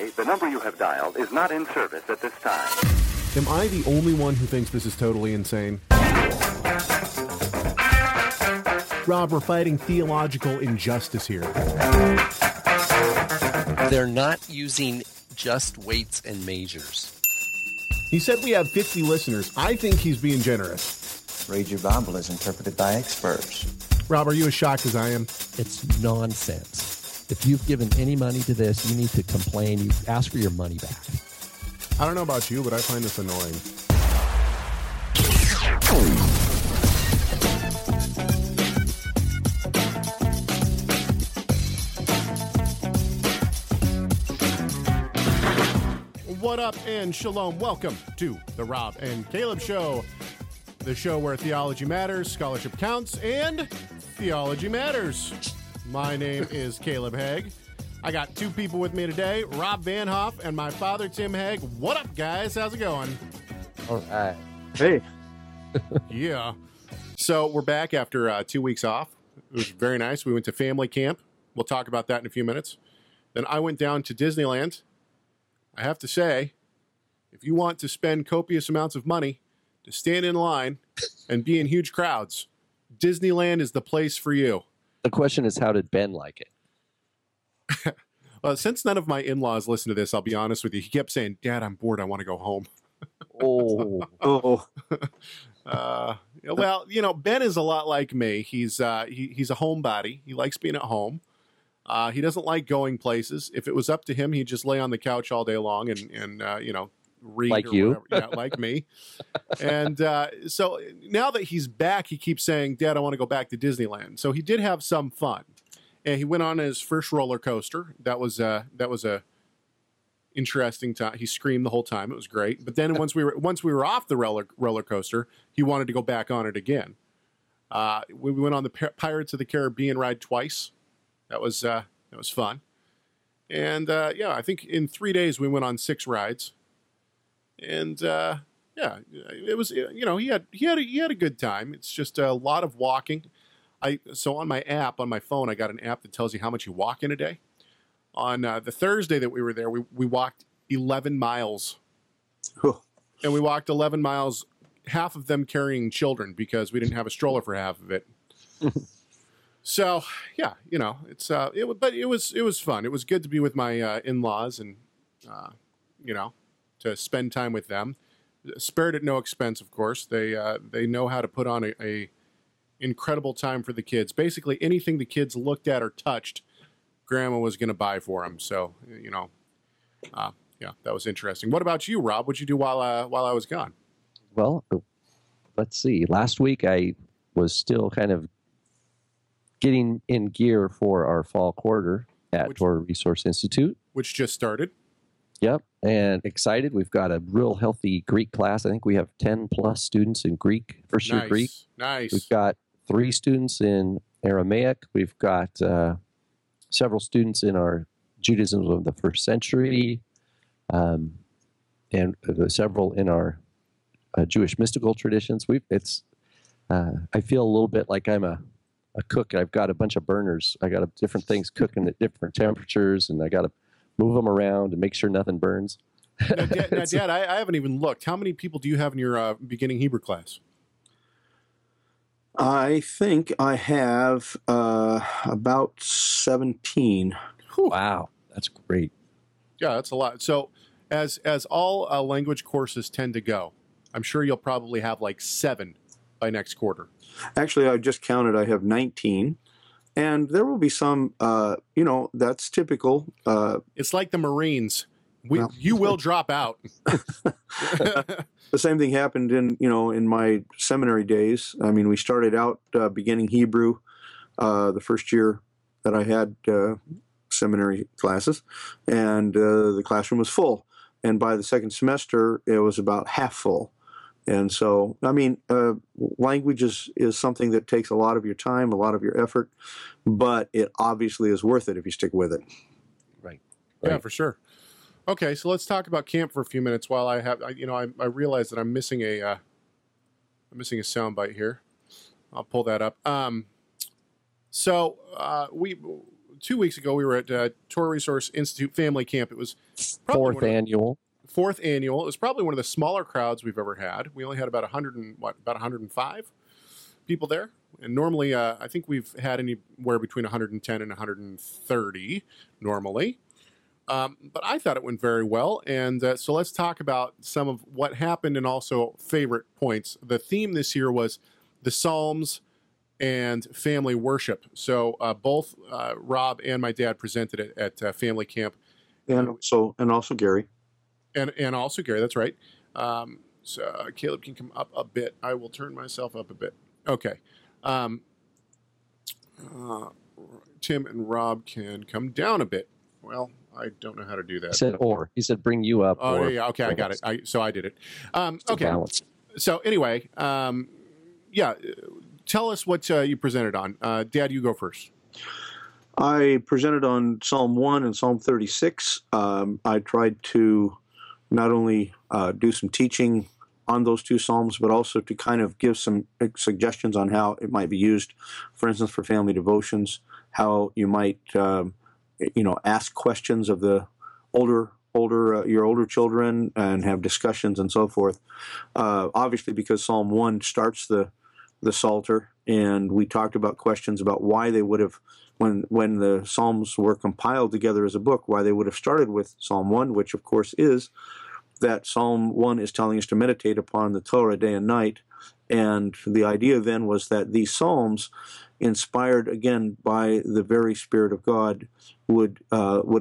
sorry, the number you have dialed is not in service at this time. Am I the only one who thinks this is totally insane? Rob, we're fighting theological injustice here. They're not using just weights and measures. He said we have 50 listeners. I think he's being generous. Read your Bible as interpreted by experts. Rob, are you as shocked as I am? It's nonsense. If you've given any money to this, you need to complain. You ask for your money back. I don't know about you, but I find this annoying. What up and shalom. Welcome to the Rob and Caleb Show, the show where theology matters, scholarship counts, and theology matters. My name is Caleb Haig. I got two people with me today, Rob Van Hoff and my father, Tim Haig. What up, guys? How's it going? All right. Hey. Yeah. So we're back after 2 weeks off. It was very nice. We went to family camp. We'll talk about that in a few minutes. Then I went down to Disneyland. I have to say, if you want to spend copious amounts of money to stand in line and be in huge crowds, Disneyland is the place for you. The question is, how did Ben like it? Well, since none of my in-laws listen to this, I'll be honest with you. He kept saying, Dad, I'm bored. I want to go home. Well, you know, Ben is a lot like me. He's a homebody. He likes being at home. He doesn't like going places. If it was up to him, he'd just lay on the couch all day long and read. Like you. Yeah, like me. And so now that he's back, he keeps saying, Dad, I want to go back to Disneyland. So he did have some fun. And he went on his first roller coaster. That was a interesting time. He screamed the whole time. It was great. But then once we were off the roller coaster, he wanted to go back on it again. We went on the Pirates of the Caribbean ride twice. That was fun. And, I think in 3 days we went on 6 rides. And, it was, he had a good time. It's just a lot of walking. So on my app, on my phone, I got an app that tells you how much you walk in a day. On the Thursday that we were there, we walked 11 miles. And we walked 11 miles, half of them carrying children because we didn't have a stroller for half of it. So yeah, it's but it was fun. It was good to be with my in-laws and to spend time with them. Spared at no expense, of course. They know how to put on a incredible time for the kids. Basically, anything the kids looked at or touched, Grandma was going to buy for them. So that was interesting. What about you, Rob? What'd you do while I was gone? Well, let's see. Last week I was still kind of getting in gear for our fall quarter at Torah Resource Institute. Which just started. Yep, and excited. We've got a real healthy Greek class. I think we have 10 plus students in Greek, first year Greek. Nice. We've got 3 students in Aramaic. We've got several students in our Judaism of the 1st century, and several in our Jewish mystical traditions. I feel a little bit like I'm a cook. I've got a bunch of burners. I got different things cooking at different temperatures, and I got to move them around and make sure nothing burns. Now, Dad, I haven't even looked. How many people do you have in your beginning Hebrew class? I think I have about 17. Wow, that's great. Yeah, that's a lot. So, as all language courses tend to go, I'm sure you'll probably have like 7 by next quarter. Actually, I just counted. I have 19, and there will be some. That's typical. It's like the Marines. You will drop out. The same thing happened in my seminary days. I mean, we started out beginning Hebrew, the first year that I had seminary classes, and the classroom was full. And by the second semester, it was about half full. And so, language is something that takes a lot of your time, a lot of your effort, but it obviously is worth it if you stick with it. Right. Yeah, for sure. Okay, so let's talk about camp for a few minutes while I realize that I'm missing a soundbite here. I'll pull that up. So we 2 weeks ago, we were at Torah Resource Institute Family Camp. It was probably fourth annual. It was probably one of the smaller crowds we've ever had. We only had about 105 people there. And normally, I think we've had anywhere between 110 and 130 normally. But I thought it went very well. And so let's talk about some of what happened and also favorite points. The theme this year was the Psalms and family worship. So both Rob and my dad presented it at family camp. And also Gary. And also Gary, that's right. So Caleb can come up a bit. I will turn myself up a bit. Okay. Tim and Rob can come down a bit. Well, I don't know how to do that. He said, bring you up. Oh, yeah, okay, I got it. So I did it. Okay. Balance. So anyway, yeah, tell us what you presented on. Dad, you go first. I presented on Psalm 1 and Psalm 36. I tried to not only do some teaching on those two Psalms, but also to kind of give some suggestions on how it might be used, for instance, for family devotions, how you might... ask questions of the older children and have discussions and so forth. Obviously, because Psalm 1 starts the Psalter, and we talked about questions about why they would have, when the Psalms were compiled together as a book, why they would have started with Psalm 1, which of course is that Psalm 1 is telling us to meditate upon the Torah day and night. And the idea then was that these Psalms, inspired again by the very Spirit of God, would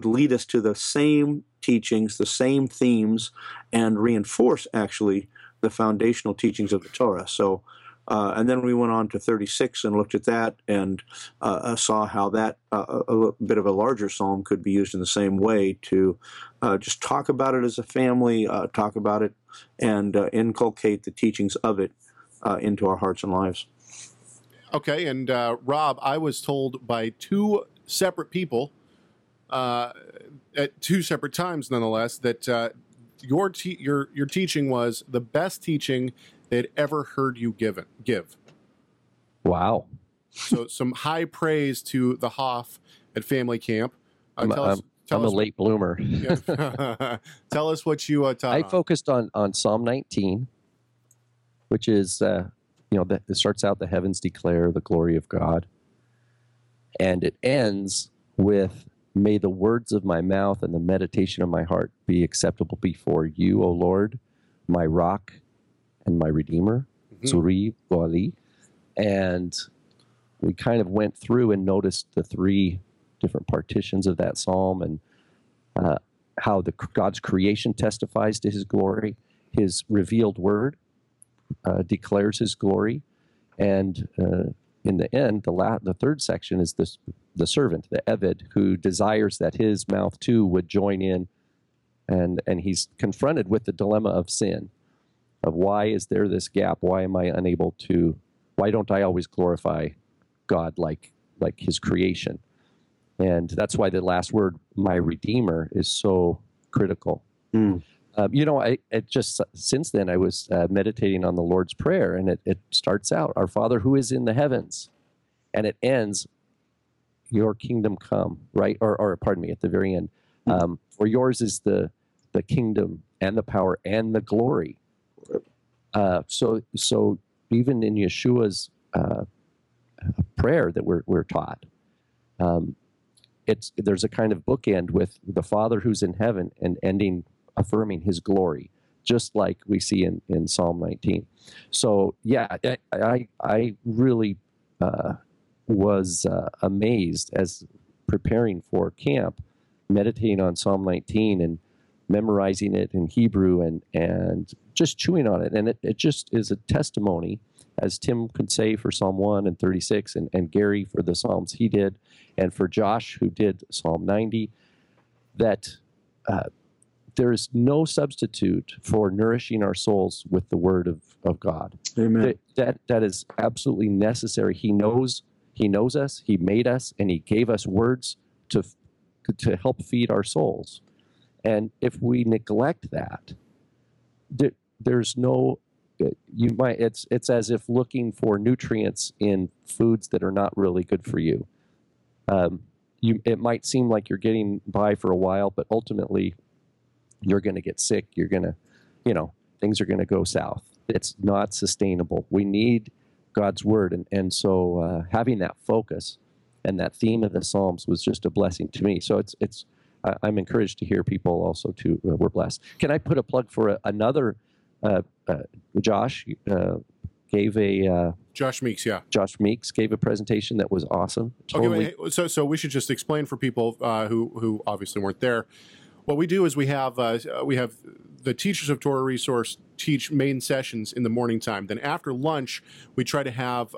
lead us to the same teachings, the same themes, and reinforce actually the foundational teachings of the Torah. So, and then we went on to 36 and looked at that and saw how that a bit of a larger psalm could be used in the same way to just talk about it as a family, talk about it, and inculcate the teachings of it into our hearts and lives. Okay, and Rob, I was told by two separate people at two separate times, nonetheless, that your teaching was the best teaching they'd ever heard you give. Wow! So some high praise to the Hoff at Family Camp. I'm a late bloomer. Yeah. Tell us what you taught. I focused on Psalm 19. Which is, it starts out, the heavens declare the glory of God. And it ends with, may the words of my mouth and the meditation of my heart be acceptable before you, O Lord, my rock and my redeemer, Zuri Goali. And we kind of went through and noticed the three different partitions of that psalm and how God's creation testifies to his glory, his revealed word, declares his glory, and in the end, the third section is this: the servant, the Eved, who desires that his mouth too would join in, and he's confronted with the dilemma of sin, of why is there this gap? Why am I unable to? Why don't I always glorify God like his creation? And that's why the last word, my Redeemer, is so critical. Mm. Since then I was meditating on the Lord's Prayer, and it starts out, our Father who is in the heavens, and it ends, your kingdom come, right? Or pardon me, at the very end, for yours is the kingdom and the power and the glory. So even in Yeshua's prayer that we're taught, there's a kind of bookend with the Father who's in heaven and ending affirming his glory, just like we see in Psalm 19. So, yeah, I really was amazed as preparing for camp, meditating on Psalm 19 and memorizing it in Hebrew and just chewing on it. And it just is a testimony, as Tim could say for Psalm 1 and 36, and Gary for the Psalms he did, and for Josh who did Psalm 90, that... there is no substitute for nourishing our souls with the Word of God. Amen. That is absolutely necessary. He knows us. He made us, and He gave us words to help feed our souls. And if we neglect that, there's no. You might. It's as if looking for nutrients in foods that are not really good for you. it might seem like you're getting by for a while, but ultimately you're going to get sick. You're going to, things are going to go south. It's not sustainable. We need God's word. And so having that focus and that theme of the Psalms was just a blessing to me. So I'm encouraged to hear people also too. We're blessed. Can I put a plug for another? Josh gave a Josh Meeks. Yeah, Josh Meeks gave a presentation that was awesome. Totally. Okay, wait, so we should just explain for people who obviously weren't there. What we do is we have the teachers of Torah Resource teach main sessions in the morning time. Then after lunch, we try to have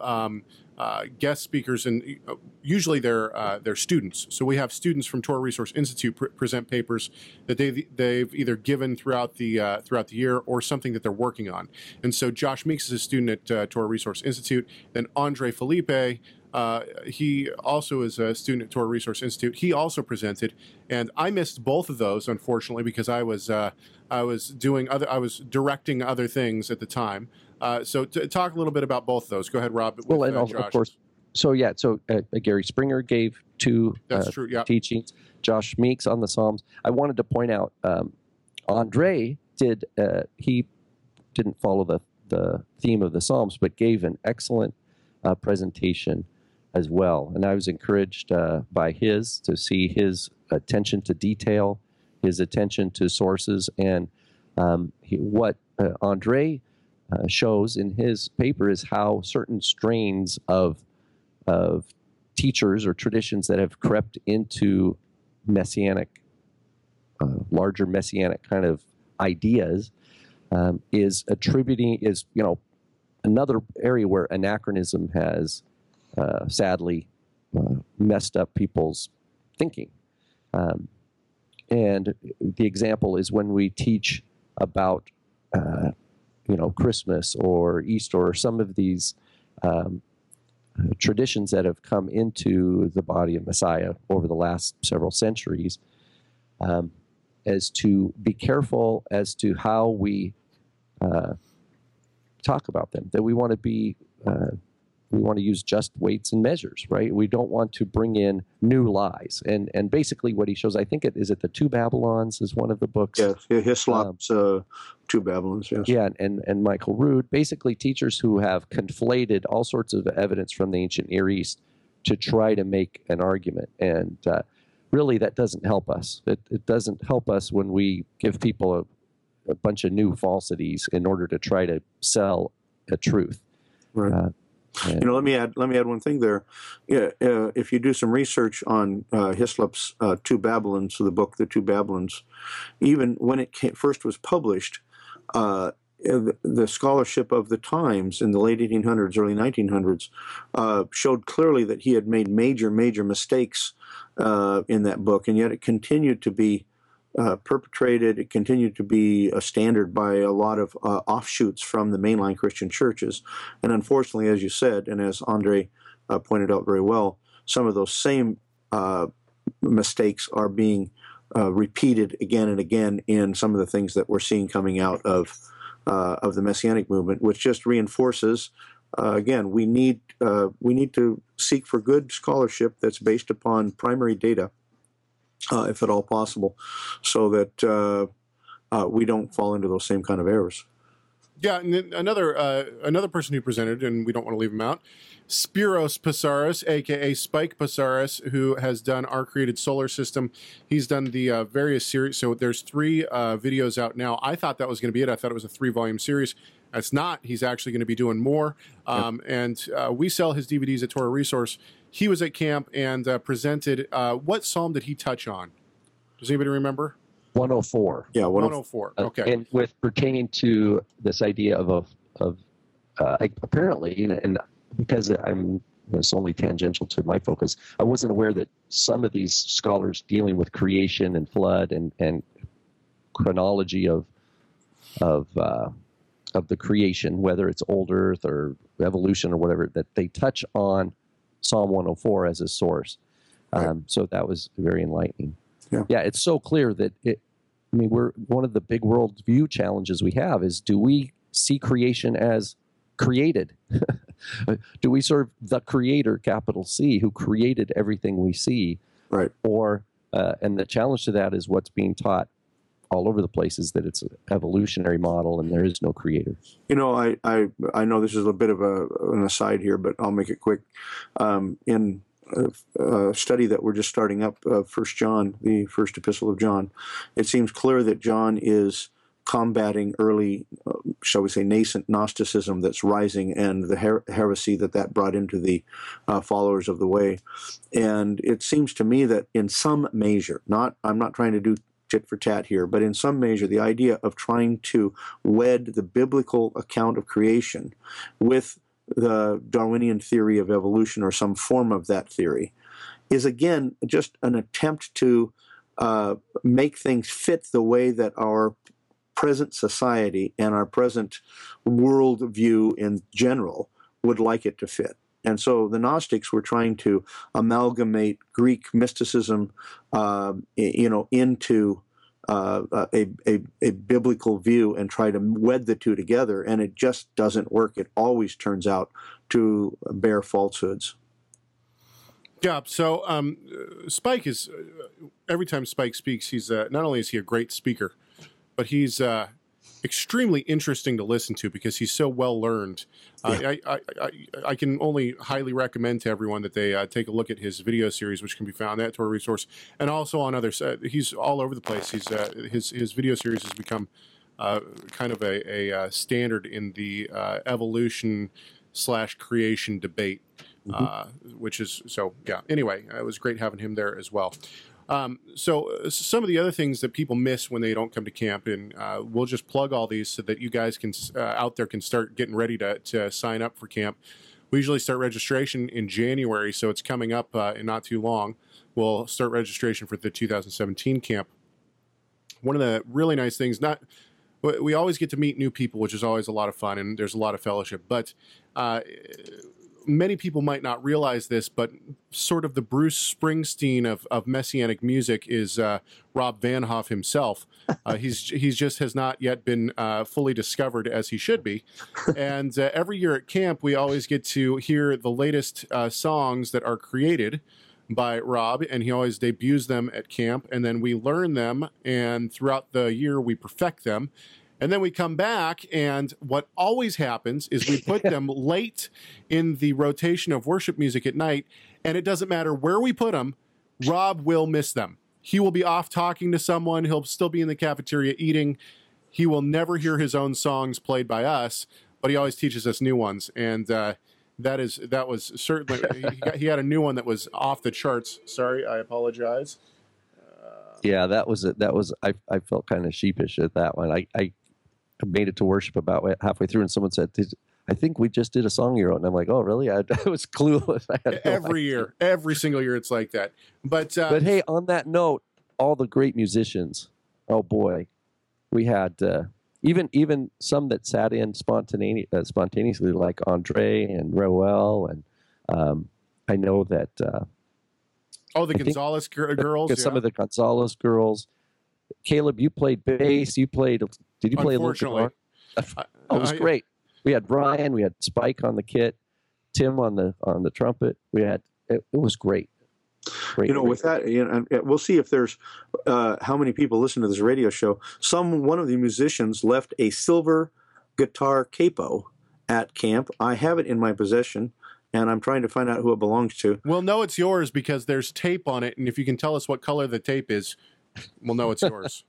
guest speakers, and usually they're students. So we have students from Torah Resource Institute present papers that they've either given throughout the year or something that they're working on. And so Josh Meeks is a student at Torah Resource Institute. Then Andre Felipe, he also is a student at Torah Resource Institute. He also presented, and I missed both of those, unfortunately, because I was directing other things at the time. So talk a little bit about both of those. Go ahead, Rob. Josh. Of course. So yeah, Gary Springer gave two teachings. Josh Meeks on the Psalms. I wanted to point out Andre did. He didn't follow the theme of the Psalms, but gave an excellent presentation as well. And I was encouraged by his to see his attention to detail, his attention to sources, and what Andre shows in his paper is how certain strains of teachers or traditions that have crept into messianic, larger messianic kind of ideas is another area where anachronism has sadly messed up people's thinking. And the example is when we teach about, Christmas or Easter or some of these traditions that have come into the body of Messiah over the last several centuries, as to be careful as to how we talk about them, that we want to be... We want to use just weights and measures, right? We don't want to bring in new lies. And basically what he shows, I think the Two Babylons is one of the books. Yeah, Hislop's Two Babylons, yes. Yeah, and Michael Rood, basically teachers who have conflated all sorts of evidence from the ancient Near East to try to make an argument. And really that doesn't help us. It doesn't help us when we give people a bunch of new falsities in order to try to sell a truth. Right. Let me add one thing there. If you do some research on Hislop's Two Babylons, the book The Two Babylons, even when it first was published, the scholarship of the times in the late 1800s, early 1900s, showed clearly that he had made major mistakes in that book, and yet it continued to be perpetrated. It continued to be a standard by a lot of offshoots from the mainline Christian churches. And unfortunately, as you said, and as Andre pointed out very well, some of those same mistakes are being repeated again and again in some of the things that we're seeing coming out of the Messianic movement, which just reinforces, again, we need to seek for good scholarship that's based upon primary data, if at all possible, so that we don't fall into those same kind of errors. Yeah, and then another person who presented, and we don't want to leave him out, Spiros Pazaris, a.k.a. Spike Pazaris, who has done Our Created Solar System. He's done the various series. So there's three videos out now. I thought that was going to be it. I thought it was a 3-volume series. That's not. He's actually going to be doing more. And we sell his DVDs at Torah Resource. He was at camp and presented. What psalm did he touch on? Does anybody remember? 104. Yeah, 104. Okay. And with pertaining to this idea of apparently, and because it's only tangential to my focus, I wasn't aware that some of these scholars dealing with creation and flood and chronology of the creation, whether it's old earth or evolution or whatever, that they touch on Psalm 104 as a source. Right. So that was very enlightening. Yeah, it's so clear that we're one of the big worldview challenges we have is, do we see creation as created? Do we serve the creator, capital C, who created everything we see? Right. Or, and the challenge to that is what's being taught all over the place is that it's an evolutionary model and there is no creator. You know, I know this is a bit of an aside here, but I'll make it quick. In a study that we're just starting up, First John, the first epistle of John, it seems clear that John is combating early, shall we say, nascent Gnosticism that's rising and the heresy that brought into the followers of the way. And it seems to me that in some measure, I'm not trying to do tit for tat here, but in some measure, the idea of trying to wed the biblical account of creation with the Darwinian theory of evolution or some form of that theory is, again, just an attempt to make things fit the way that our present society and our present worldview in general would like it to fit. And so the Gnostics were trying to amalgamate Greek mysticism, into a biblical view and try to wed the two together, and it just doesn't work. It always turns out to bear falsehoods. Yeah, so Spike is, every time Spike speaks, he's not only is he a great speaker, but he's extremely interesting to listen to because he's so well learned. Yeah. I can only highly recommend to everyone that they take a look at his video series, which can be found at Torah Resource, and also on others. He's all over the place. He's his video series has become kind of a standard in the evolution/creation debate, which is so. Yeah. Anyway, it was great having him there as well. So some of the other things that people miss when they don't come to camp, and we'll just plug all these so that you guys can out there can start getting ready to sign up for camp. We usually start registration in January, so it's coming up in not too long. We'll start registration for the 2017 camp. One of the really nice things, we always get to meet new people, which is always a lot of fun, and there's a lot of fellowship, but many people might not realize this, but sort of the Bruce Springsteen of Messianic music is Rob Van Hoff himself. He's just has not yet been fully discovered as he should be. And every year at camp, we always get to hear the latest songs that are created by Rob, and he always debuts them at camp. And then we learn them, and throughout the year, we perfect them. And then we come back, and what always happens is we put them late in the rotation of worship music at night, and it doesn't matter where we put them, Rob will miss them. He will be off talking to someone. He'll still be in the cafeteria eating. He will never hear his own songs played by us, but he always teaches us new ones. And that was certainly he had a new one that was off the charts. Sorry, I apologize. Yeah, that was I felt kind of sheepish at that one. I made it to worship about halfway through, and someone said, "I think we just did a song you wrote," and I'm like, "Oh, really?" I was clueless. Every single year, it's like that. But hey, on that note, all the great musicians. Oh boy, we had even some that sat in spontaneously, like Andre and Roel, and I know that. Gonzalez girls. Yeah. Some of the Gonzalez girls. Caleb, you played bass. Did you play a little guitar? It was great. We had Brian. We had Spike on the kit. Tim on the trumpet. We had. It was great. With that, we'll see if there's how many people listen to this radio show. One of the musicians left a silver guitar capo at camp. I have it in my possession, and I'm trying to find out who it belongs to. We'll know it's yours because there's tape on it, and if you can tell us what color the tape is, we'll know it's yours.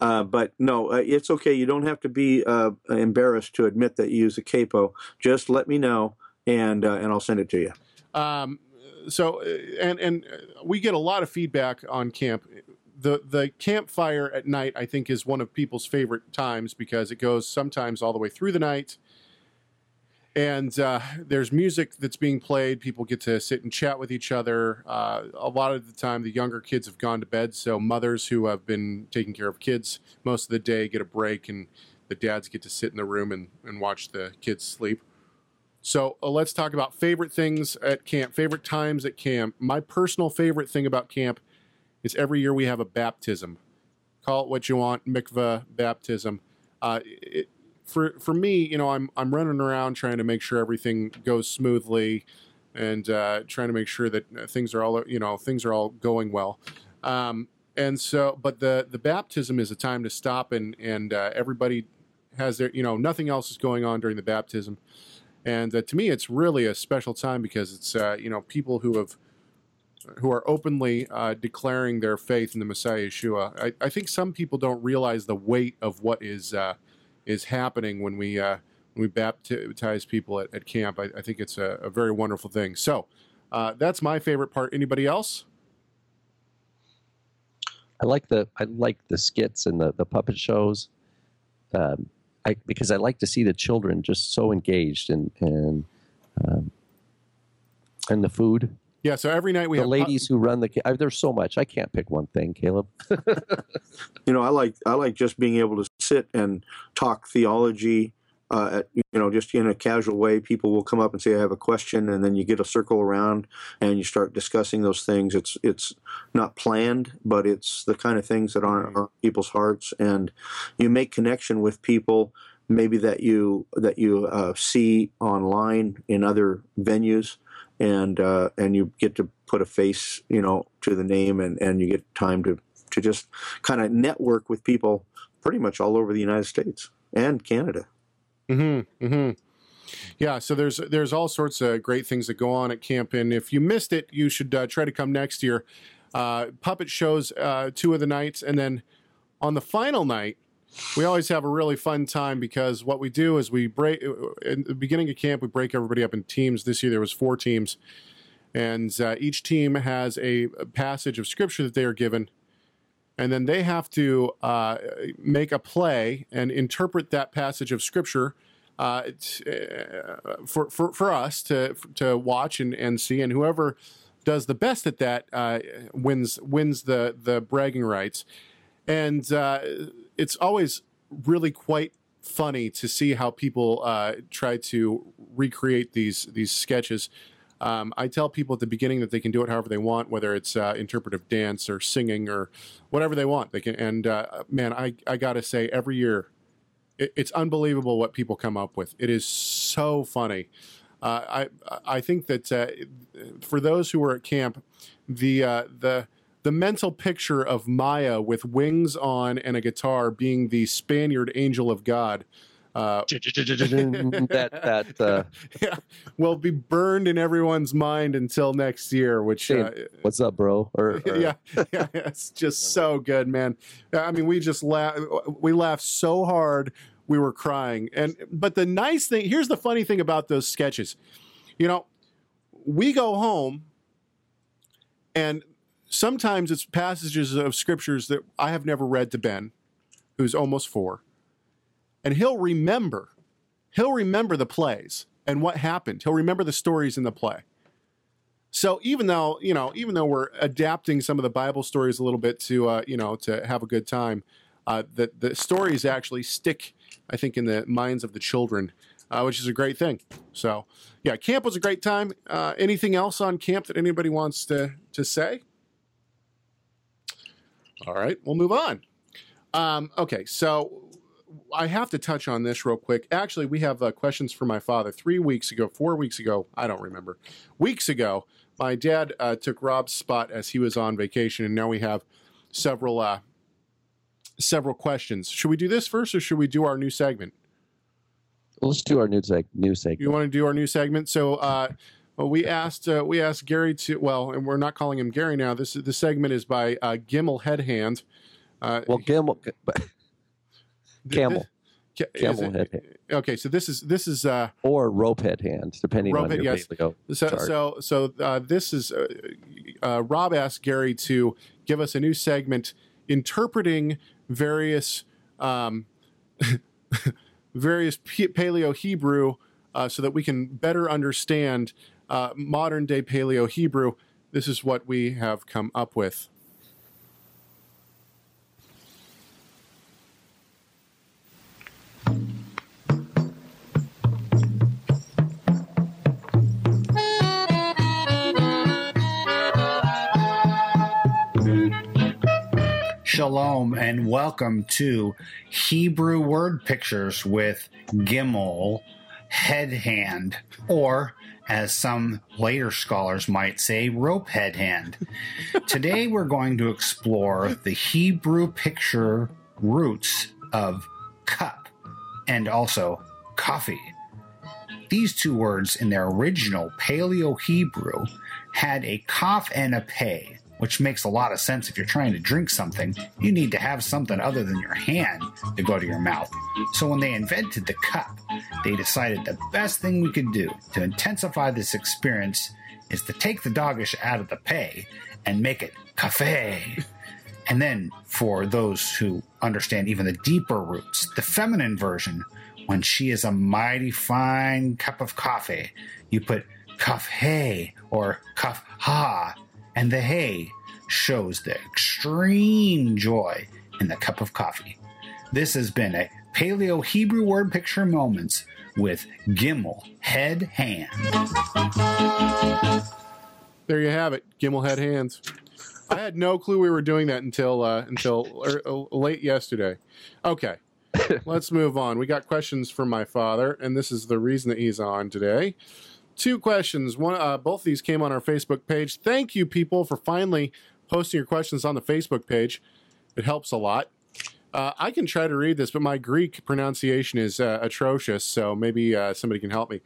But no, it's okay. You don't have to be embarrassed to admit that you use a capo. Just let me know, and I'll send it to you. So we get a lot of feedback on camp. The campfire at night, I think, is one of people's favorite times because it goes sometimes all the way through the night. And there's music that's being played. People get to sit and chat with each other. A lot of the time, the younger kids have gone to bed, so mothers who have been taking care of kids most of the day get a break, and the dads get to sit in the room and watch the kids sleep. So let's talk about favorite things at camp, favorite times at camp. My personal favorite thing about camp is every year we have a baptism. Call it what you want, mikvah, baptism. For me, I'm running around trying to make sure everything goes smoothly. and trying to make sure that things are all going well. And so, but the baptism is a time to stop and everybody has their, nothing else is going on during the baptism. And to me, it's really a special time because it's, people who are openly declaring their faith in the Messiah Yeshua. I think some people don't realize the weight of what is happening when we baptize people at camp. I think it's a very wonderful thing. So that's my favorite part. Anybody else? I like the skits and the puppet shows, because I like to see the children just so engaged and the food. Yeah, so every night we have ladies who run the. There's so much. I can't pick one thing, Caleb. I like just being able to sit and talk theology. Just in a casual way, people will come up and say, I have a question, and then you get a circle around and you start discussing those things. It's not planned, but it's the kind of things that are on people's hearts, and you make connection with people maybe that you see online in other venues, and you get to put a face, to the name, and you get time to just kind of network with people pretty much all over the United States and Canada. Mm-hmm, mm-hmm. Yeah, so there's all sorts of great things that go on at camp, and if you missed it, you should try to come next year. Puppet shows, two of the nights, and then on the final night, we always have a really fun time because what we do is we break in the beginning of camp. We break everybody up in teams. This year there was 4 teams, and each team has a passage of scripture that they are given. And then they have to make a play and interpret that passage of scripture for us to watch and see. And whoever does the best at that wins the bragging rights. And it's always really quite funny to see how people try to recreate these sketches. I tell people at the beginning that they can do it however they want, whether it's interpretive dance or singing or whatever they want. They can, and man, I gotta say, every year, it's unbelievable what people come up with. It is so funny. I think that for those who were at camp, the mental picture of Maya with wings on and a guitar being the Spaniard angel of God. Yeah, will be burned in everyone's mind until next year. Which what's up, bro? Or yeah, it's just so good, man. I mean, we just laugh. We laughed so hard we were crying. But the nice thing here's the funny thing about those sketches. We go home, and sometimes it's passages of scriptures that I have never read to Ben, who's almost 4. And he'll remember the plays and what happened. He'll remember the stories in the play. So even though we're adapting some of the Bible stories a little bit to have a good time, the stories actually stick, I think, in the minds of the children, which is a great thing. So yeah, camp was a great time. Anything else on camp that anybody wants to say? All right, we'll move on. Okay, so I have to touch on this real quick. Actually, we have questions for my father. 4 weeks ago, I don't remember. Weeks ago, my dad took Rob's spot as he was on vacation, and now we have several questions. Should we do this first, or should we do our new segment? Let's do our new segment. You want to do our new segment? So we asked Gary to, and we're not calling him Gary now. This segment is by Gimel Headhand. Gimel... Camel head hand. Okay, so this is or rope head hand, depending on your way to go. So this is Rob asked Gary to give us a new segment interpreting various various Paleo-Hebrew so that we can better understand modern day Paleo-Hebrew. This is what we have come up with. Shalom and welcome to Hebrew Word Pictures with Gimel Headhand, or as some later scholars might say, ropehead hand. Today we're going to explore the Hebrew picture roots of cup and also coffee. These two words in their original Paleo-Hebrew had a kaf and a peh, which makes a lot of sense. If you're trying to drink something, you need to have something other than your hand to go to your mouth. So when they invented the cup, they decided the best thing we could do to intensify this experience is to take the dogish out of the pay and make it cafe. And then for those who understand even the deeper roots, the feminine version, when she is a mighty fine cup of coffee, you put kafhe or kafha, and the hay shows the extreme joy in the cup of coffee. This has been a Paleo Hebrew Word Picture Moments with Gimel Head Hands. There you have it, Gimel Head Hands. I had no clue we were doing that until late yesterday. Okay, let's move on. We got questions from my father, and this is the reason that he's on today. Two questions. One, both these came on our Facebook page. Thank you, people, for finally posting your questions on the Facebook page. It helps a lot. I can try to read this, but my Greek pronunciation is atrocious, so maybe somebody can help me.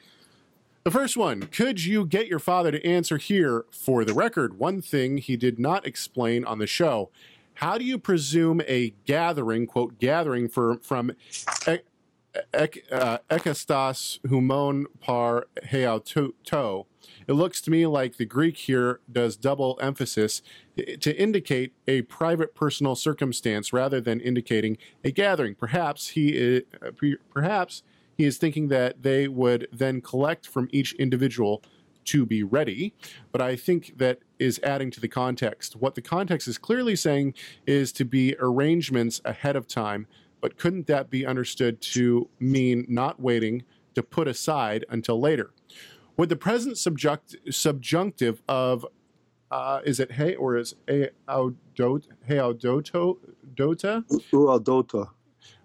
The first one, could you get your father to answer here, for the record, one thing he did not explain on the show? How do you presume a gathering, quote, gathering from ekastas humon par heauto. It looks to me like the Greek here does double emphasis to indicate a private personal circumstance rather than indicating a gathering. Perhaps he is thinking that they would then collect from each individual to be ready, but I think that is adding to the context. What the context is clearly saying is to be arrangements ahead of time, but couldn't that be understood to mean not waiting to put aside until later? Would the present subjunctive of is it hey or is Ualdota?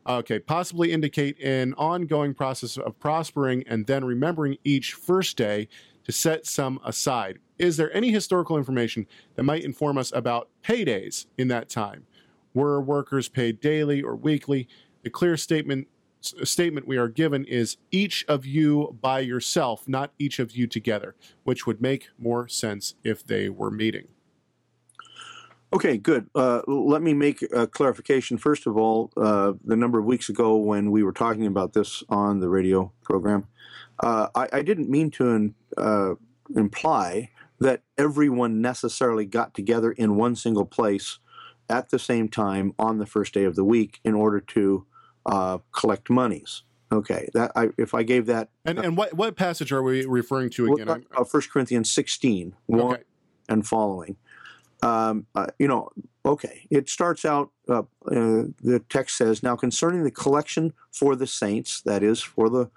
Okay, possibly indicate an ongoing process of prospering and then remembering each first day to set some aside. Is there any historical information that might inform us about paydays in that time? Were workers paid daily or weekly? The clear statement we are given is each of you by yourself, not each of you together, which would make more sense if they were meeting. Okay, good. Let me make a clarification. First of all, the number of weeks ago when we were talking about this on the radio program, I didn't mean to imply that everyone necessarily got together in one single place at the same time on the first day of the week in order to collect monies. Okay, that if I gave that... And what passage are we referring to again? 1 Corinthians 16, 1 okay. And following. It starts out, the text says, now concerning the collection for the saints, that is, for the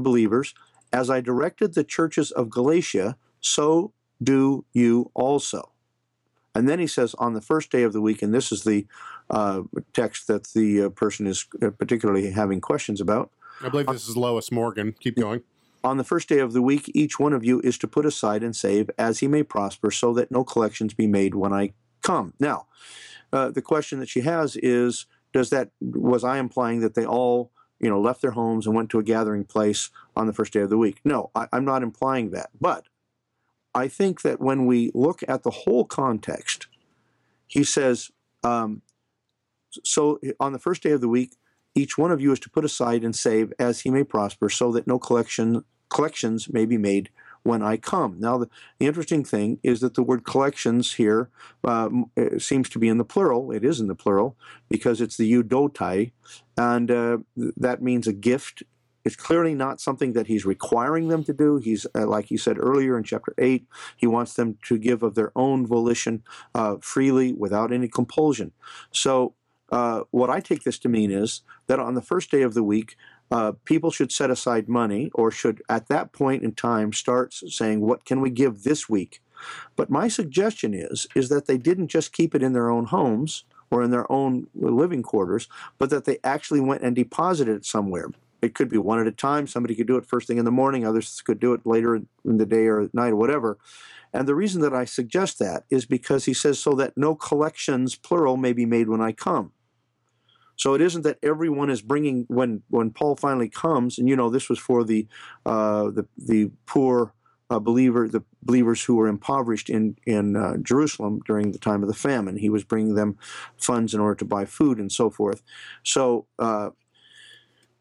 believers, as I directed the churches of Galatia, so do you also. And then he says, on the first day of the week, and this is the text that the person is particularly having questions about. I believe this is Lois Morgan. Keep going. On the first day of the week, each one of you is to put aside and save as he may prosper, so that no collections be made when I come. Now, the question that she has is, was I implying that they all, left their homes and went to a gathering place on the first day of the week? No, I'm not implying that. But I think that when we look at the whole context, he says, so on the first day of the week, each one of you is to put aside and save as he may prosper, so that no collections may be made when I come. Now, the interesting thing is that the word collections here seems to be in the plural. It is in the plural because it's the eudotai, and that means a gift. It's clearly not something that he's requiring them to do. He's, like he said earlier in chapter 8, he wants them to give of their own volition freely without any compulsion. So what I take this to mean is that on the first day of the week, people should set aside money or should at that point in time start saying, what can we give this week? But my suggestion is that they didn't just keep it in their own homes or in their own living quarters, but that they actually went and deposited it somewhere. It could be one at a time. Somebody could do it first thing in the morning. Others could do it later in the day or at night or whatever. And the reason that I suggest that is because he says, so that no collections, plural, may be made when I come. So it isn't that everyone is bringing, when Paul finally comes, and you know this was for the poor believer, the believers who were impoverished in Jerusalem during the time of the famine. He was bringing them funds in order to buy food and so forth. So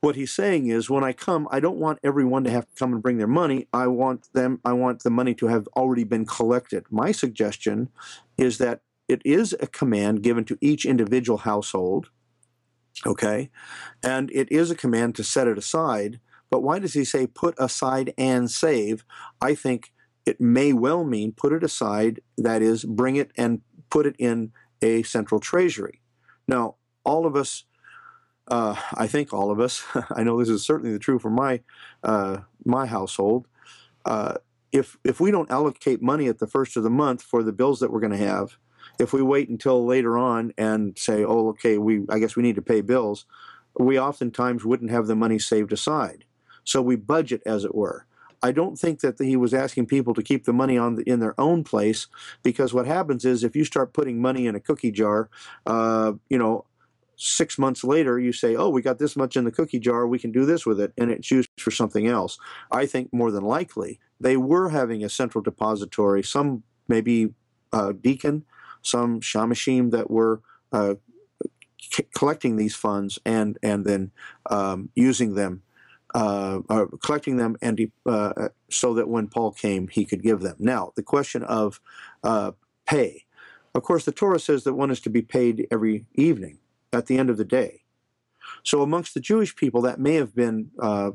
what he's saying is, when I come, I don't want everyone to have to come and bring their money. I want the money to have already been collected. My suggestion is that it is a command given to each individual household, okay? And it is a command to set it aside. But why does he say put aside and save? I think it may well mean put it aside, that is, bring it and put it in a central treasury. Now, all of us, I think all of us, I know this is certainly true for my household, if we don't allocate money at the first of the month for the bills that we're going to have, if we wait until later on and say, oh, okay, I guess we need to pay bills, we oftentimes wouldn't have the money saved aside. So we budget, as it were. I don't think that he was asking people to keep the money in their own place, because what happens is if you start putting money in a cookie jar, 6 months later you say, oh, we got this much in the cookie jar, we can do this with it, and it's used for something else. I think more than likely they were having a central depository, some maybe deacon, some shamashim that were collecting these funds and then using them, or collecting them, and so that when Paul came, he could give them. Now, the question of pay. Of course, the Torah says that one is to be paid every evening at the end of the day. So amongst the Jewish people, that may have been a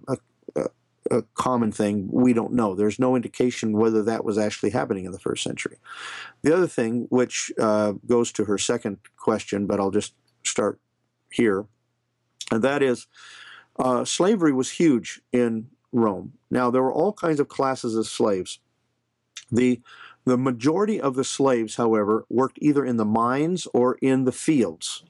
common thing. We don't know. There's no indication whether that was actually happening in the first century. The other thing, which goes to her second question, but I'll just start here, and that is slavery was huge in Rome. Now, there were all kinds of classes of slaves. The majority of the slaves, however, worked either in the mines or in the fields,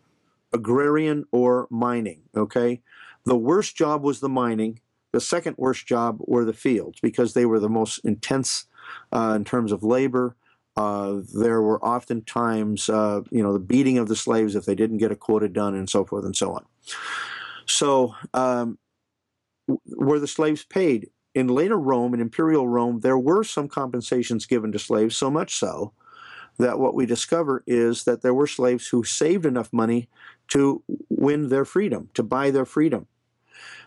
agrarian or mining, okay? The worst job was the mining. The second worst job were the fields, because they were the most intense in terms of labor. There were oftentimes, the beating of the slaves if they didn't get a quota done, and so forth and so on. So, were the slaves paid? In later Rome, in imperial Rome, there were some compensations given to slaves, so much so that what we discover is that there were slaves who saved enough money to win their freedom, to buy their freedom.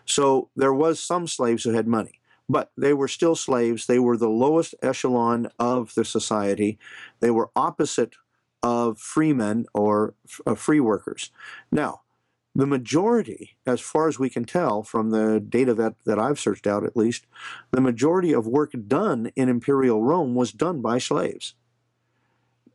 So there was some slaves who had money. But they were still slaves. They were the lowest echelon of the society. They were opposite of freemen or free workers. Now, the majority, as far as we can tell from the data that I've searched out at least, the majority of work done in imperial Rome was done by slaves.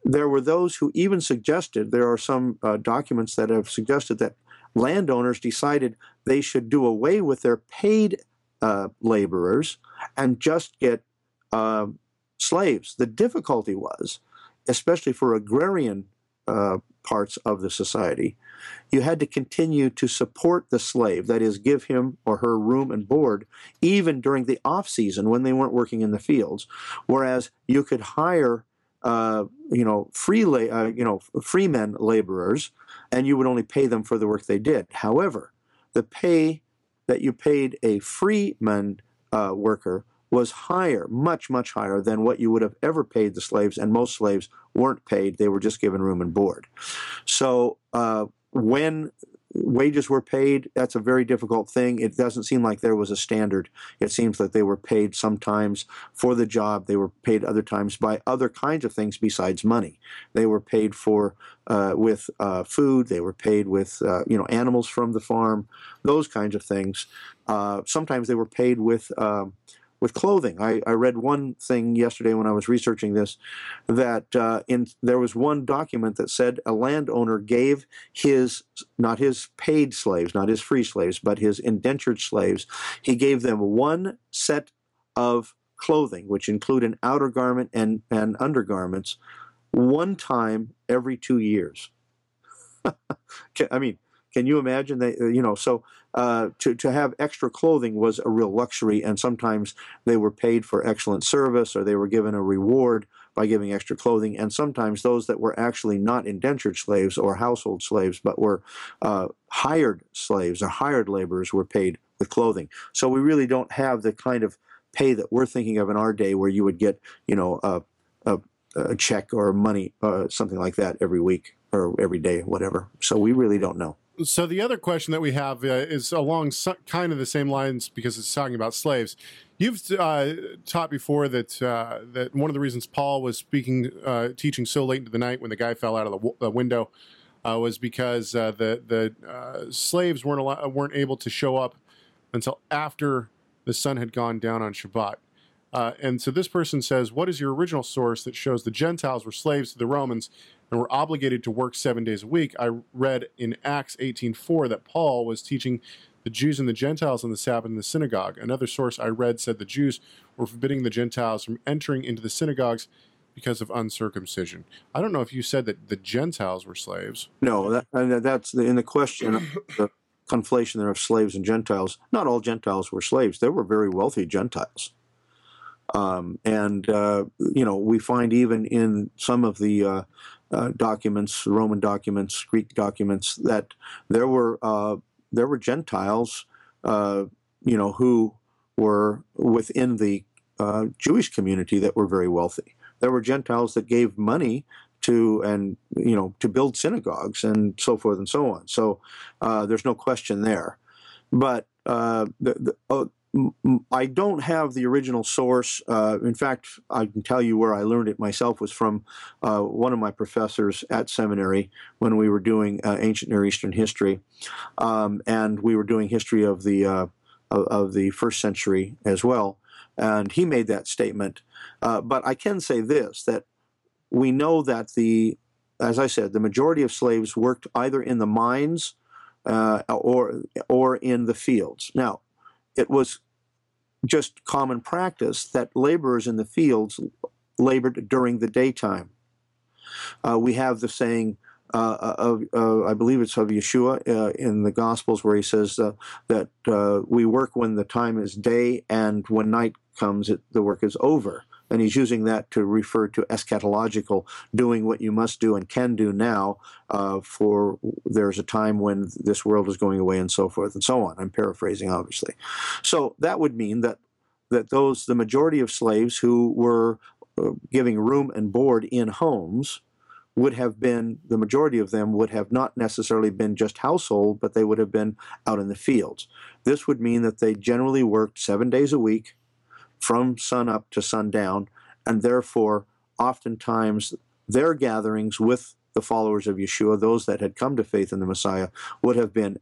There were those who even suggested, there are some documents that have suggested that landowners decided they should do away with their paid laborers and just get slaves. The difficulty was, especially for agrarian parts of the society, you had to continue to support the slave, that is, give him or her room and board, even during the off-season when they weren't working in the fields, whereas you could hire freemen laborers, and you would only pay them for the work they did. However, the pay that you paid a freeman worker was higher, much, much higher than what you would have ever paid the slaves, and most slaves weren't paid. They were just given room and board. So when wages were paid, that's a very difficult thing. It doesn't seem like there was a standard. It seems that they were paid sometimes for the job. They were paid other times by other kinds of things besides money. They were paid for with food. They were paid with animals from the farm, those kinds of things. Sometimes they were paid with clothing. I read one thing yesterday when I was researching this, that there was one document that said a landowner gave his indentured slaves, he gave them one set of clothing, which include an outer garment and undergarments, one time every 2 years. I mean, Can you imagine that? So to have extra clothing was a real luxury, and sometimes they were paid for excellent service, or they were given a reward by giving extra clothing. And sometimes those that were actually not indentured slaves or household slaves, but were hired slaves or hired laborers, were paid with clothing. So we really don't have the kind of pay that we're thinking of in our day, where you would get, a check or money, something like that, every week or every day, whatever. So we really don't know. So the other question that we have is along kind of the same lines, because it's talking about slaves. You've taught before that one of the reasons Paul was teaching so late into the night when the guy fell out of the window was because the slaves weren't able to show up until after the sun had gone down on Shabbat. And so this person says, what is your original source that shows the Gentiles were slaves to the Romans and were obligated to work 7 days a week? I read in Acts 18:4 that Paul was teaching the Jews and the Gentiles on the Sabbath in the synagogue. Another source I read said the Jews were forbidding the Gentiles from entering into the synagogues because of uncircumcision. I don't know if you said that the Gentiles were slaves. No, that's in the question. Conflation there of slaves and Gentiles. Not all Gentiles were slaves. There were very wealthy Gentiles. We find even in some of the documents, Roman documents, Greek documents, that there were Gentiles, who were within the Jewish community that were very wealthy. There were Gentiles that gave money to build synagogues and so forth and so on. So there's no question there. But I don't have the original source. In fact, I can tell you where I learned it myself was from one of my professors at seminary when we were doing ancient Near Eastern history, and we were doing history of the first century as well. And he made that statement. But I can say this, that we know that as I said, the majority of slaves worked either in the mines or in the fields. Now, it was just common practice that laborers in the fields labored during the daytime. We have the saying I believe it's of Yeshua in the Gospels, where he says that we work when the time is day, and when night comes, the work is over. And he's using that to refer to eschatological, doing what you must do and can do now, for there's a time when this world is going away and so forth and so on. I'm paraphrasing, obviously. So that would mean that the majority of slaves who were giving room and board in homes would have been, the majority of them would have not necessarily been just household, but they would have been out in the fields. This would mean that they generally worked 7 days a week, from sun up to sundown, and therefore oftentimes their gatherings with the followers of Yeshua, those that had come to faith in the Messiah, would have been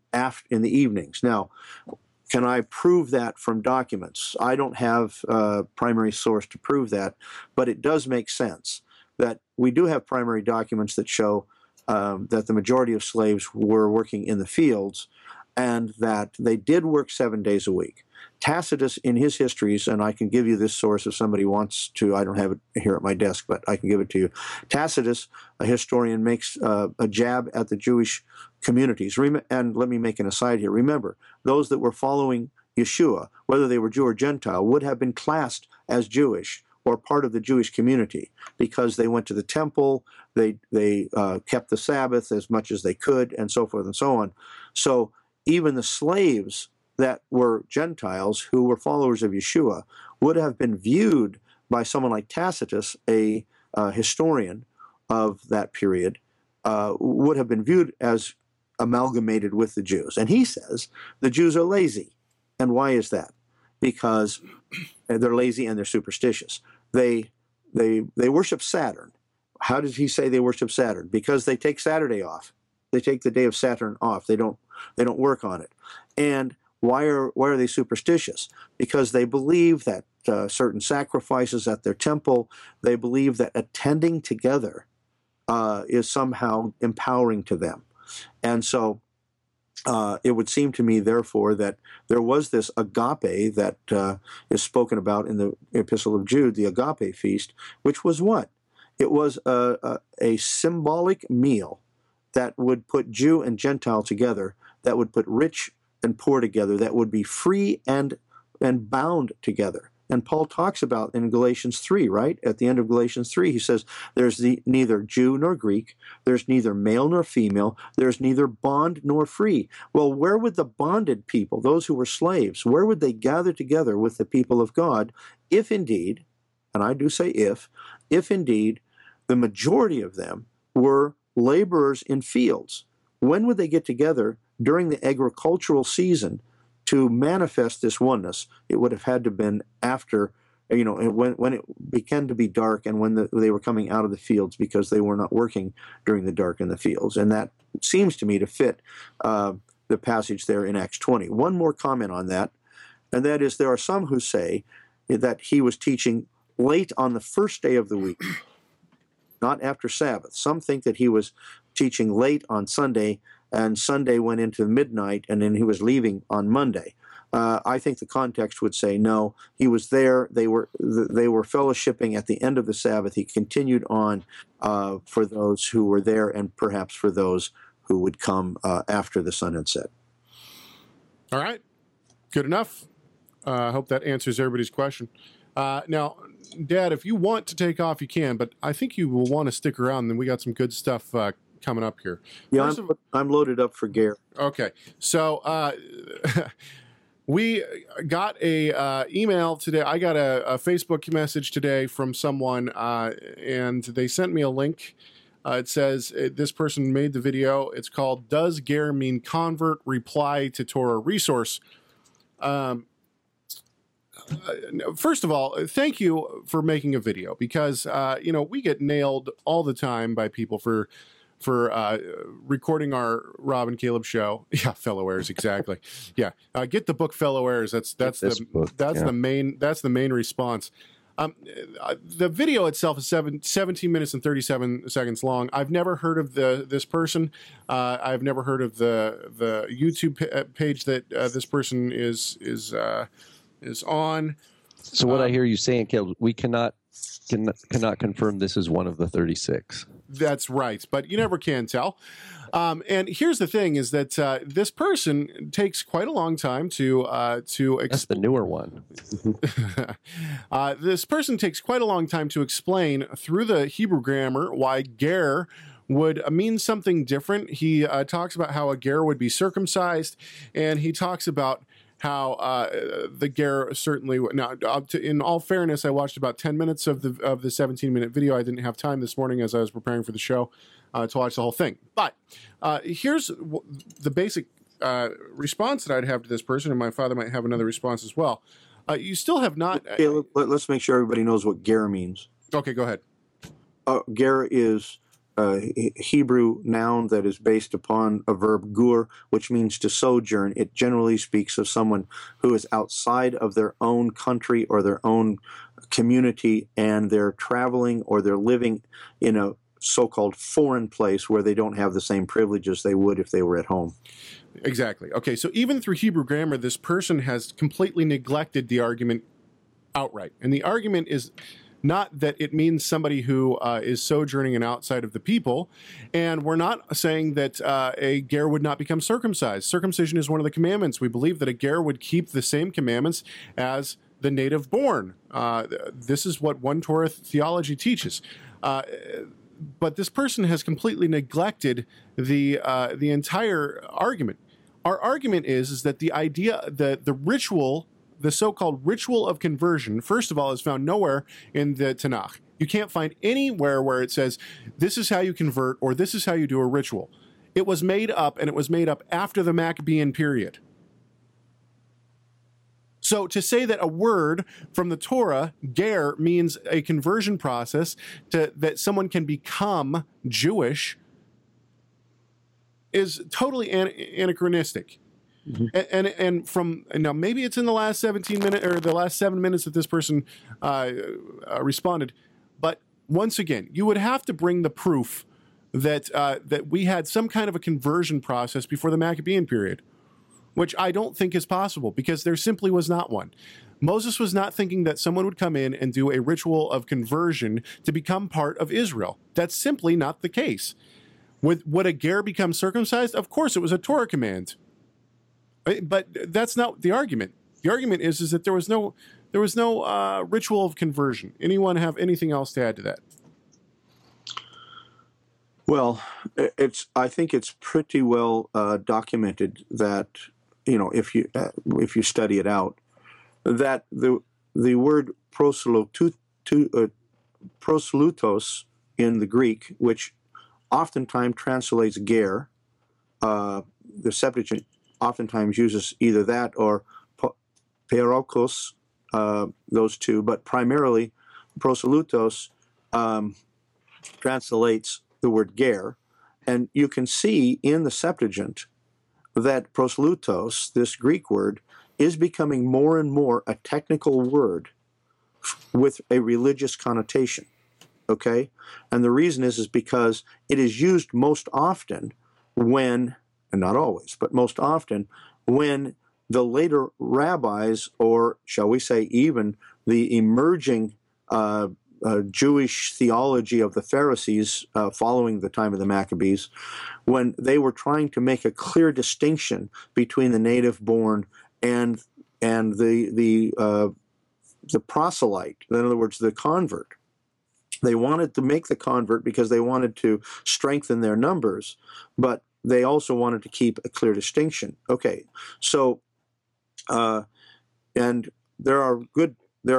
in the evenings. Now, can I prove that from documents? I don't have a primary source to prove that, but it does make sense that we do have primary documents that show that the majority of slaves were working in the fields, and that they did work 7 days a week. Tacitus, in his histories, and I can give you this source if somebody wants to. I don't have it here at my desk, but I can give it to you. Tacitus, a historian, makes a jab at the Jewish communities. And let me make an aside here. Remember, those that were following Yeshua, whether they were Jew or Gentile, would have been classed as Jewish or part of the Jewish community, because they went to the temple, they kept the Sabbath as much as they could, and so forth and so on. So even the slaves that were Gentiles who were followers of Yeshua would have been viewed by someone like Tacitus, a historian of that period, would have been viewed as amalgamated with the Jews. And he says the Jews are lazy. And why is that? Because they're lazy and they're superstitious. They worship Saturn. How does he say they worship Saturn? Because they take Saturday off. They take the day of Saturn off. They don't work on it. And why are they superstitious? Because they believe that certain sacrifices at their temple, they believe that attending together is somehow empowering to them. And so it would seem to me, therefore, that there was this agape that is spoken about in the Epistle of Jude, the agape feast, which was what? It was a symbolic meal that would put Jew and Gentile together that would put rich and poor together, that would be free and bound together. And Paul talks about in Galatians 3, right? At the end of Galatians 3, he says, there's neither Jew nor Greek, there's neither male nor female, there's neither bond nor free. Well, where would the bonded people, those who were slaves, where would they gather together with the people of God if indeed, and I do say if indeed the majority of them were laborers in fields? When would they get together during the agricultural season to manifest this oneness? It would have had to have been after, you know, when it began to be dark and when they were coming out of the fields, because they were not working during the dark in the fields. And that seems to me to fit the passage there in Acts 20. One more comment on that, and that is there are some who say that he was teaching late on the first day of the week, not after Sabbath. Some think that he was teaching late on Sunday, and Sunday went into midnight, and then he was leaving on Monday. I think the context would say no. He was there. They were fellowshipping at the end of the Sabbath. He continued on for those who were there, and perhaps for those who would come after the sun had set. All right, good enough. I hope that answers everybody's question. Now, Dad, if you want to take off, you can, but I think you will want to stick around. Then we got some good stuff coming up here. Yeah, I'm loaded up for Gare. Okay, so we got a email today. I got a Facebook message today from someone, and they sent me a link. It says this person made the video. It's called "Does Gare Mean Convert?" Reply to Torah Resource. First of all, thank you for making a video, because you know, we get nailed all the time by people for recording our Rob and Caleb show. Yeah, fellow heirs, exactly. Yeah, get the book, fellow heirs. That's the main response. The video itself is 17 minutes and 37 seconds long. I've never heard of this person. I've never heard of the YouTube page that this person is on. So what I hear you saying, Caleb, we cannot confirm this is one of the 36. That's right, but you never can tell. And here's the thing: is that this person takes quite a long time to. That's the newer one. This person takes quite a long time to explain through the Hebrew grammar why ger would mean something different. He talks about how a ger would be circumcised, and he talks about how the ger certainly now. In all fairness, I watched about 10 minutes of the 17-minute video. I didn't have time this morning as I was preparing for the show to watch the whole thing. But here's the basic response that I'd have to this person, and my father might have another response as well. You still have not. Okay, let's make sure everybody knows what ger means. Okay, go ahead. Ger is a Hebrew noun that is based upon a verb gur, which means to sojourn. It generally speaks of someone who is outside of their own country or their own community, and they're traveling or they're living in a so-called foreign place where they don't have the same privileges they would if they were at home. Exactly. Okay, so even through Hebrew grammar, this person has completely neglected the argument outright. And the argument is not that it means somebody who is sojourning and outside of the people, and we're not saying that a ger would not become circumcised. Circumcision is one of the commandments. We believe that a ger would keep the same commandments as the native born. This is what one Torah theology teaches. But this person has completely neglected the entire argument. Our argument is that the idea, the ritual, the so-called ritual of conversion, first of all, is found nowhere in the Tanakh. You can't find anywhere where it says, this is how you convert, or this is how you do a ritual. It was made up, and it was made up after the Maccabean period. So to say that a word from the Torah, ger, means a conversion process, that someone can become Jewish, is totally anachronistic. Mm-hmm. And from now, maybe it's in the last 17 minutes or the last 7 minutes that this person responded. But once again, you would have to bring the proof that we had some kind of a conversion process before the Maccabean period, which I don't think is possible, because there simply was not one. Moses was not thinking that someone would come in and do a ritual of conversion to become part of Israel. That's simply not the case. Would a ger become circumcised? Of course, it was a Torah command. But that's not the argument. The argument is that there was no ritual of conversion. Anyone have anything else to add to that? Well, I think it's pretty well documented that, you know, if you study it out, that the word proselutos in the Greek, which oftentimes translates ger, the Septuagint oftentimes uses either that or perokos, those two, but primarily proselutos translates the word ger, and you can see in the Septuagint that proselutos, this Greek word, is becoming more and more a technical word with a religious connotation, okay? And the reason is because it is used most often when, and not always, but most often when the later rabbis, or shall we say even the emerging Jewish theology of the Pharisees following the time of the Maccabees, when they were trying to make a clear distinction between the native-born and the proselyte, in other words, the convert. They wanted to make the convert because they wanted to strengthen their numbers, but they also wanted to keep a clear distinction. Okay, so and there are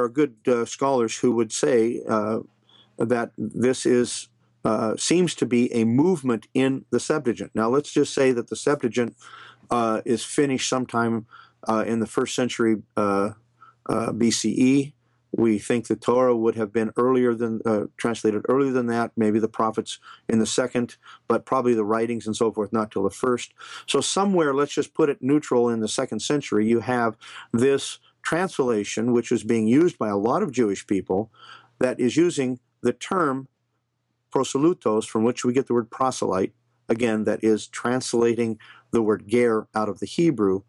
good scholars who would say that this is seems to be a movement in the Septuagint. Now let's just say that the Septuagint is finished sometime in the first century BCE. We think the Torah would have been earlier than translated earlier than that, maybe the prophets in the second, but probably the writings and so forth not till the first. So somewhere, let's just put it neutral, in the second century, you have this translation, which was being used by a lot of Jewish people, that is using the term proselutos, from which we get the word proselyte, again, that is translating the word ger out of the Hebrew.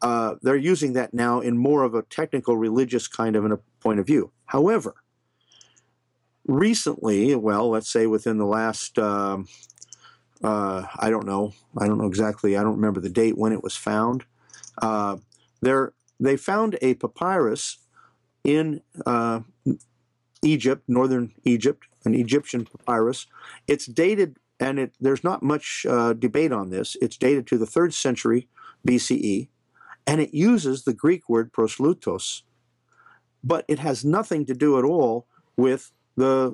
They're using that now in more of a technical religious kind of a point of view. However, recently, well, let's say within the last, I don't know exactly, I don't remember the date when it was found, they found a papyrus in Egypt, northern Egypt, an Egyptian papyrus. It's dated, and there's not much debate on this, it's dated to the 3rd century BCE, and it uses the Greek word proselutos, but it has nothing to do at all with a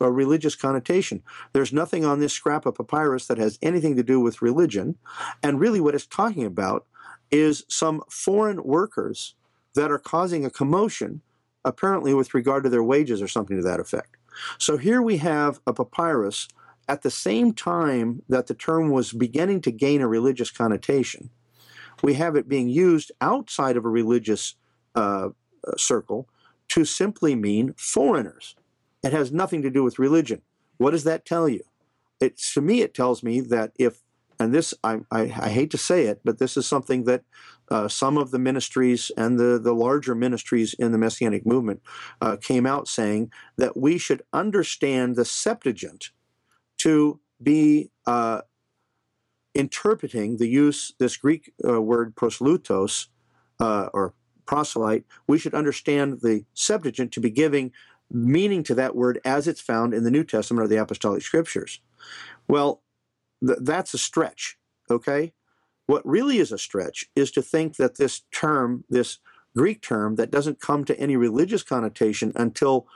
religious connotation. There's nothing on this scrap of papyrus that has anything to do with religion, and really what it's talking about is some foreign workers that are causing a commotion, apparently with regard to their wages or something to that effect. So here we have a papyrus at the same time that the term was beginning to gain a religious connotation. We have it being used outside of a religious circle to simply mean foreigners. It has nothing to do with religion. What does that tell you? To me, it tells me that if, and this, I hate to say it, but this is something that some of the ministries and the larger ministries in the Messianic movement came out saying, that we should understand the Septuagint to be interpreting the use, this Greek word proselutos, or proselyte. We should understand the Septuagint to be giving meaning to that word as it's found in the New Testament or the Apostolic Scriptures. Well, that's a stretch, okay? What really is a stretch is to think that this term, this Greek term, that doesn't come to any religious connotation until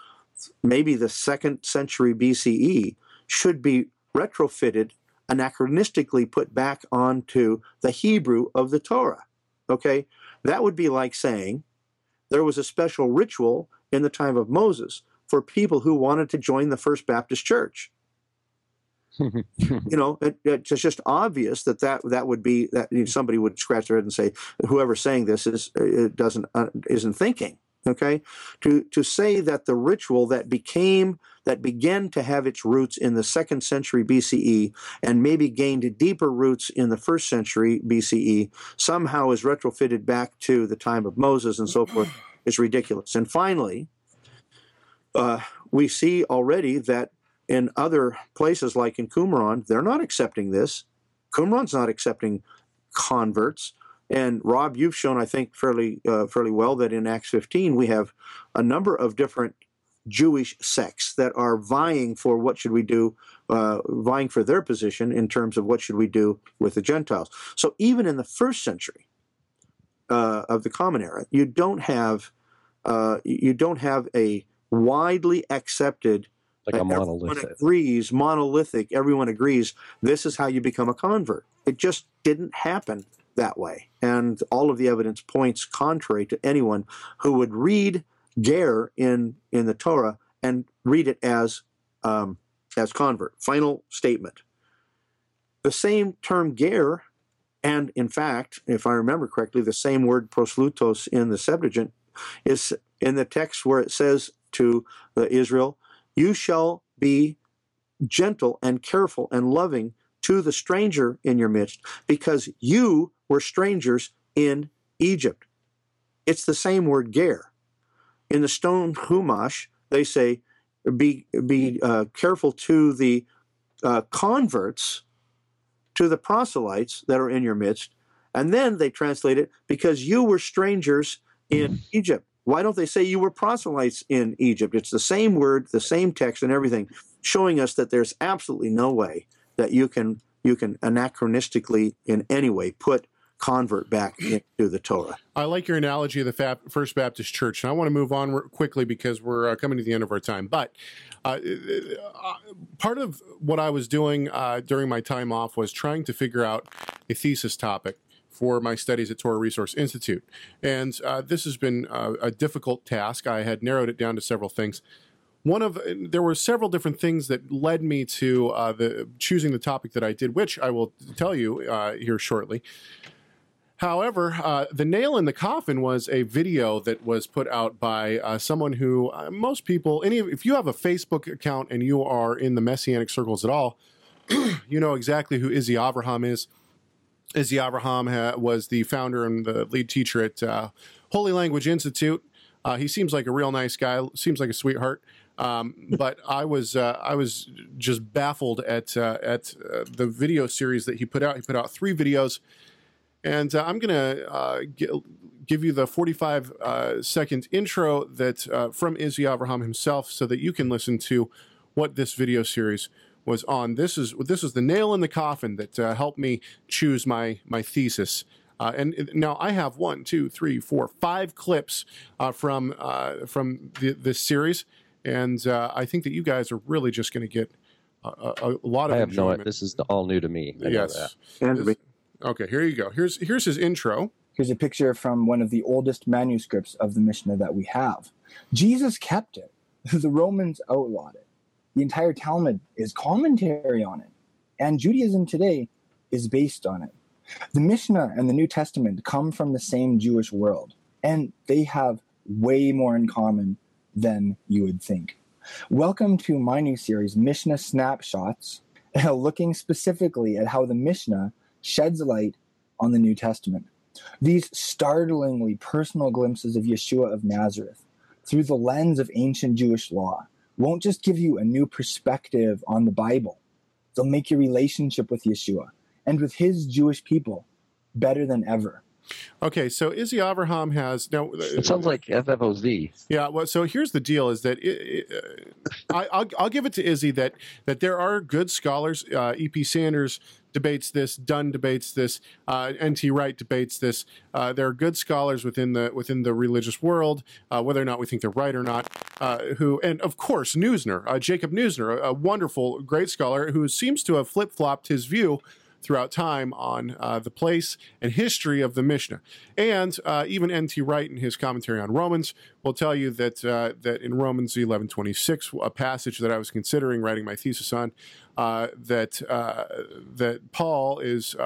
maybe the 2nd century BCE, should be retrofitted, anachronistically put back onto the Hebrew of the Torah, okay? That would be like saying there was a special ritual in the time of Moses for people who wanted to join the First Baptist Church. You know, it's just obvious that would be, that somebody would scratch their head and say, whoever's saying this isn't thinking. Okay, to say that the ritual that began to have its roots in the 2nd century BCE and maybe gained deeper roots in the 1st century BCE somehow is retrofitted back to the time of Moses and so forth is ridiculous. And finally, we see already that in other places, like in Qumran, they're not accepting this. Qumran's not accepting converts. And Rob, you've shown, I think, fairly well that in Acts 15 we have a number of different Jewish sects that are vying for what should we do, vying for their position in terms of what should we do with the Gentiles. So even in the first century of the Common Era, you don't have a widely accepted, like a monolithic. Everyone agrees. This is how you become a convert. It just didn't happen that way, and all of the evidence points contrary to anyone who would read ger in the Torah and read it as convert. Final statement. The same term ger, and in fact, if I remember correctly, the same word proselutos in the Septuagint is in the text where it says to Israel, "You shall be gentle and careful and loving to the stranger in your midst, because you were strangers in Egypt." It's the same word ger. In the stone Chumash, they say, be careful to the converts, to the proselytes that are in your midst. And then they translate it, because you were strangers in Egypt. Why don't they say you were proselytes in Egypt? It's the same word, the same text and everything, showing us that there's absolutely no way that you can anachronistically in any way put convert back into the Torah. I like your analogy of the First Baptist Church, and I want to move on quickly because we're coming to the end of our time. But part of what I was doing during my time off was trying to figure out a thesis topic for my studies at Torah Resource Institute. And this has been a difficult task. I had narrowed it down to several things. There were several different things that led me to choosing the topic that I did, which I will tell you here shortly. However, the nail in the coffin was a video that was put out by someone who most people, if you have a Facebook account and you are in the Messianic circles at all, you know exactly who Izzy Avraham is. Izzy Avraham was the founder and the lead teacher at Holy Language Institute. He seems like a real nice guy, seems like a sweetheart. But I was just baffled at the video series that he put out. He put out 3 videos, and I'm gonna give you the 45-second intro that from Izzy Avraham himself, so that you can listen to what this video series was on. This is the nail in the coffin that helped me choose my thesis. And now I have 5 clips from this series. And I think that you guys are really just going to get a lot of enjoyment. I have no idea. This is all new to me. Yes. Okay, here you go. Here's his intro. Here's a picture from one of the oldest manuscripts of the Mishnah that we have. Jesus kept it. The Romans outlawed it. The entire Talmud is commentary on it. And Judaism today is based on it. The Mishnah and the New Testament come from the same Jewish world. And they have way more in common than you would think. Welcome to my new series, Mishnah Snapshots, looking specifically at how the Mishnah sheds light on the New Testament. These startlingly personal glimpses of Yeshua of Nazareth through the lens of ancient Jewish law won't just give you a new perspective on the Bible. They'll make your relationship with Yeshua and with his Jewish people better than ever. Okay, so Izzy Avraham has now. It sounds like FFOZ. Yeah, well, so here's the deal: is that I'll give it to Izzy that there are good scholars. E.P. Sanders debates this. Dunn debates this. N.T. Wright debates this. There are good scholars within the religious world, whether or not we think they're right or not. Who, and of course Neusner, Jacob Neusner, a wonderful, great scholar who seems to have flip-flopped his view throughout time on the place and history of the Mishnah. And even N.T. Wright in his commentary on Romans will tell you that in Romans 11:26, a passage that I was considering writing my thesis on, that Paul is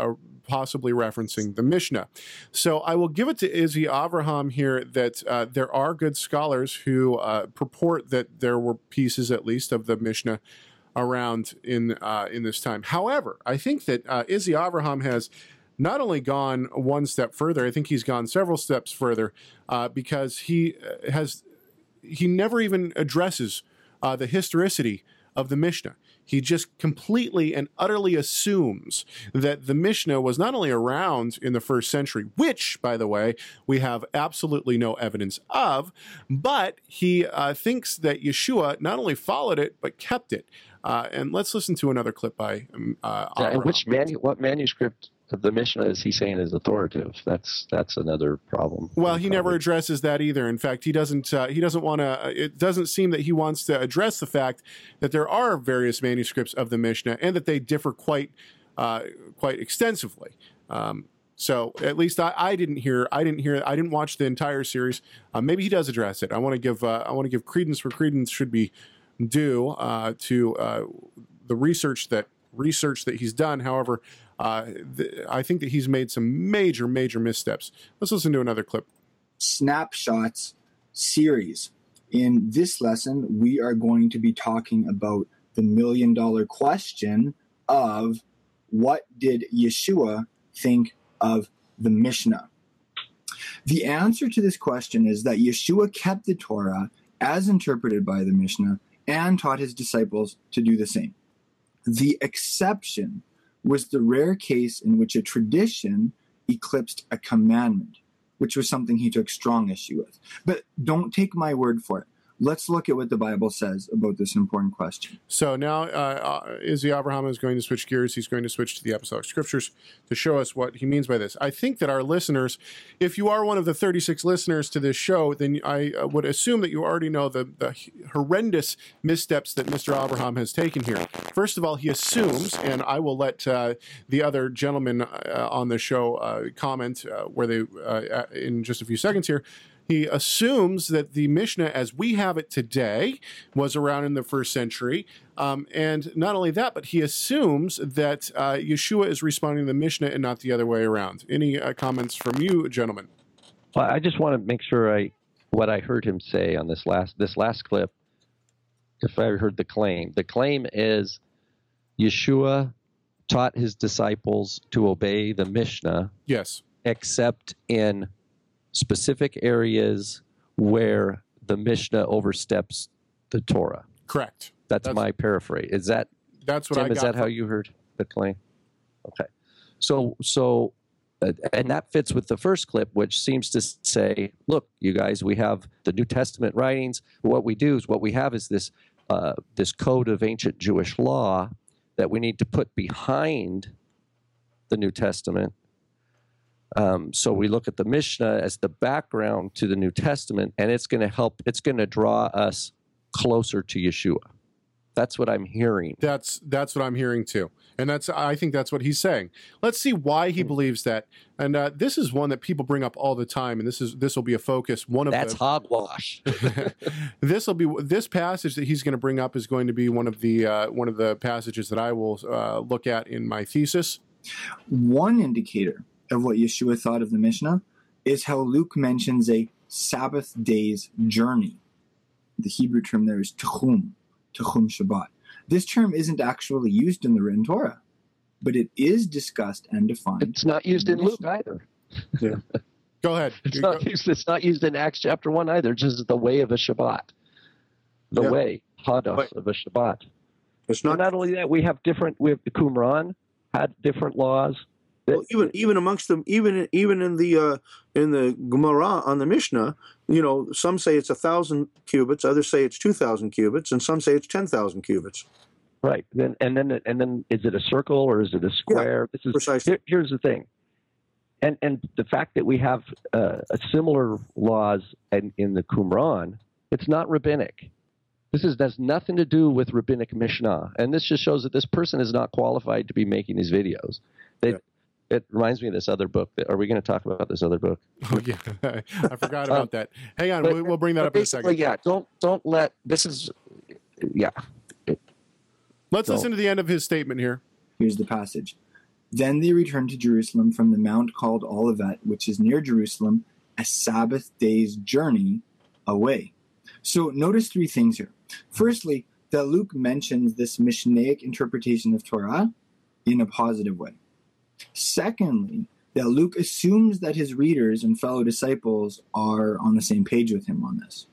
possibly referencing the Mishnah. So I will give it to Izzy Avraham here that there are good scholars who purport that there were pieces, at least, of the Mishnah around in this time. However, I think that Izzy Avraham has not only gone one step further, I think he's gone several steps further because he never even addresses the historicity of the Mishnah. He just completely and utterly assumes that the Mishnah was not only around in the first century, which, by the way, we have absolutely no evidence of, but he thinks that Yeshua not only followed it, but kept it. And let's listen to another clip by Avraham. What manuscript of the Mishnah is he saying is authoritative? That's another problem. Well, he never addresses that either. In fact, he doesn't want to. It doesn't seem that he wants to address the fact that there are various manuscripts of the Mishnah and that they differ quite extensively. So at least I didn't watch the entire series. Maybe he does address it. I want to give credence where credence should be due to the research that he's done. However, I think that he's made some major missteps. Let's listen to another clip. Snapshots series. In this lesson, we are going to be talking about the million-dollar question of what did Yeshua think of the Mishnah? The answer to this question is that Yeshua kept the Torah as interpreted by the Mishnah and taught his disciples to do the same. The exception was the rare case in which a tradition eclipsed a commandment, which was something he took strong issue with. But don't take my word for it. Let's look at what the Bible says about this important question. So now Izzy Avraham is going to switch gears. He's going to switch to the Apostolic Scriptures to show us what he means by this. I think that our listeners, if you are one of the 36 listeners to this show, then I would assume that you already know the horrendous missteps that Mr. Avraham has taken here. First of all, he assumes, and I will let the other gentleman on the show comment where they in just a few seconds here. He assumes that the Mishnah, as we have it today, was around in the first century. And not only that, but he assumes that Yeshua is responding to the Mishnah and not the other way around. Any comments from you, gentlemen? Well, I just want to make sure what I heard him say on this last clip, if I heard the claim. The claim is Yeshua taught his disciples to obey the Mishnah. Yes. Except in specific areas where the Mishnah oversteps the Torah. Correct. That's my paraphrase. Is that, that's what Tim, I got is that how you heard the claim? Okay. So and that fits with the first clip, which seems to say, look, you guys, we have the New Testament writings. What we have is this code of ancient Jewish law that we need to put behind the New Testament. So we look at the Mishnah as the background to the New Testament, and it's going to help. It's going to draw us closer to Yeshua. That's what I'm hearing. That's what I'm hearing too, and I think that's what he's saying. Let's see why he believes that. And this is one that people bring up all the time, and this will be a focus. That's hogwash. This passage that he's going to bring up is going to be one of the passages that I will look at in my thesis. One indicator of what Yeshua thought of the Mishnah is how Luke mentions a Sabbath day's journey. The Hebrew term there is Tehum Shabbat. This term isn't actually used in the written Torah, but it is discussed and defined. It's not used in Luke either. Yeah. Go ahead. It's not used in Acts chapter 1 either, just the way of a Shabbat. Hadas of a Shabbat. It's not, not only that, we have the Qumran had different laws. Well, even amongst them, even in the Gemara on the Mishnah, you know, some say it's 1,000 cubits, others say it's 2,000 cubits, and some say it's 10,000 cubits. Right. Then is it a circle or is it a square? Yeah, precisely. Here's the thing, and the fact that we have similar laws in the Qumran, it's not rabbinic. This has nothing to do with rabbinic Mishnah, and this just shows that this person is not qualified to be making these videos. It reminds me of this other book. Are we going to talk about this other book? Oh, yeah. I forgot about that. Hang on. We'll bring that up in a second. Yeah. Don't let – this is – yeah. Let's listen to the end of his statement here. Here's the passage. Then they returned to Jerusalem from the mount called Olivet, which is near Jerusalem, a Sabbath day's journey away. So notice three things here. Firstly, that Luke mentions this Mishnaic interpretation of Torah in a positive way. Secondly, that Luke assumes that his readers and fellow disciples are on the same page with him on this.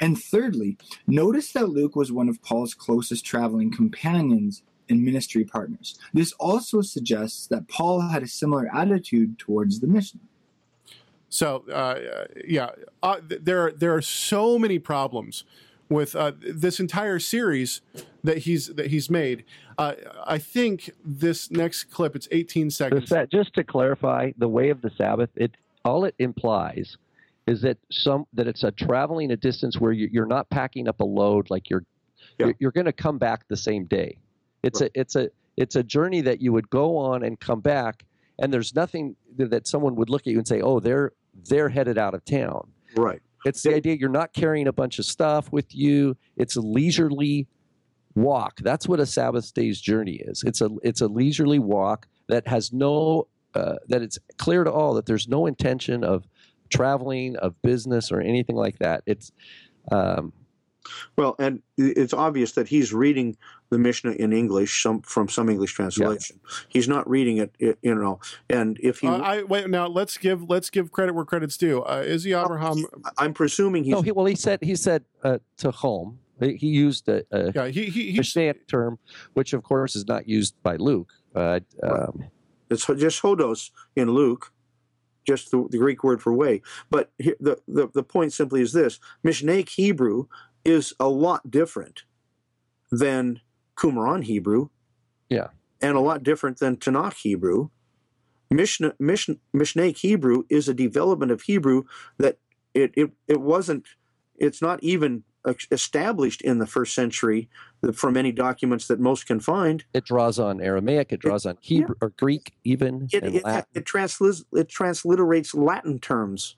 And thirdly, notice that Luke was one of Paul's closest traveling companions and ministry partners. This also suggests that Paul had a similar attitude towards the Mishnah. So, there are so many problems with this entire series that he's made. I think this next clip, it's 18 seconds. Just to clarify, the way of the Sabbath, it implies is that it's a traveling a distance where you're not packing up a load, like you're going to come back the same day. It's a journey that you would go on and come back, and there's nothing that someone would look at you and say, "Oh, they're headed out of town." Right. It's the idea you're not carrying a bunch of stuff with you. It's a leisurely walk. That's what a Sabbath day's journey is. It's a leisurely walk that has no that it's clear to all that there's no intention of traveling, of business, or anything like that. It's well, and it's obvious that he's reading the Mishnah in English, from some English translation. Yeah. He's not reading it, And if he let's give credit where credit's due. Izzy Avraham, I'm presuming he's he said to home. He used a Mishnaic term, which of course is not used by Luke. It's just hodos in Luke. Just the Greek word for way. But here, the point simply is this: Mishnaic Hebrew is a lot different than Qumran Hebrew, and a lot different than Tanakh Hebrew. Mishnaic Hebrew is a development of Hebrew that it wasn't. It's not even established in the first century from any documents that most can find. It draws on Aramaic, it draws on Hebrew or Greek even. It transliterates Latin terms.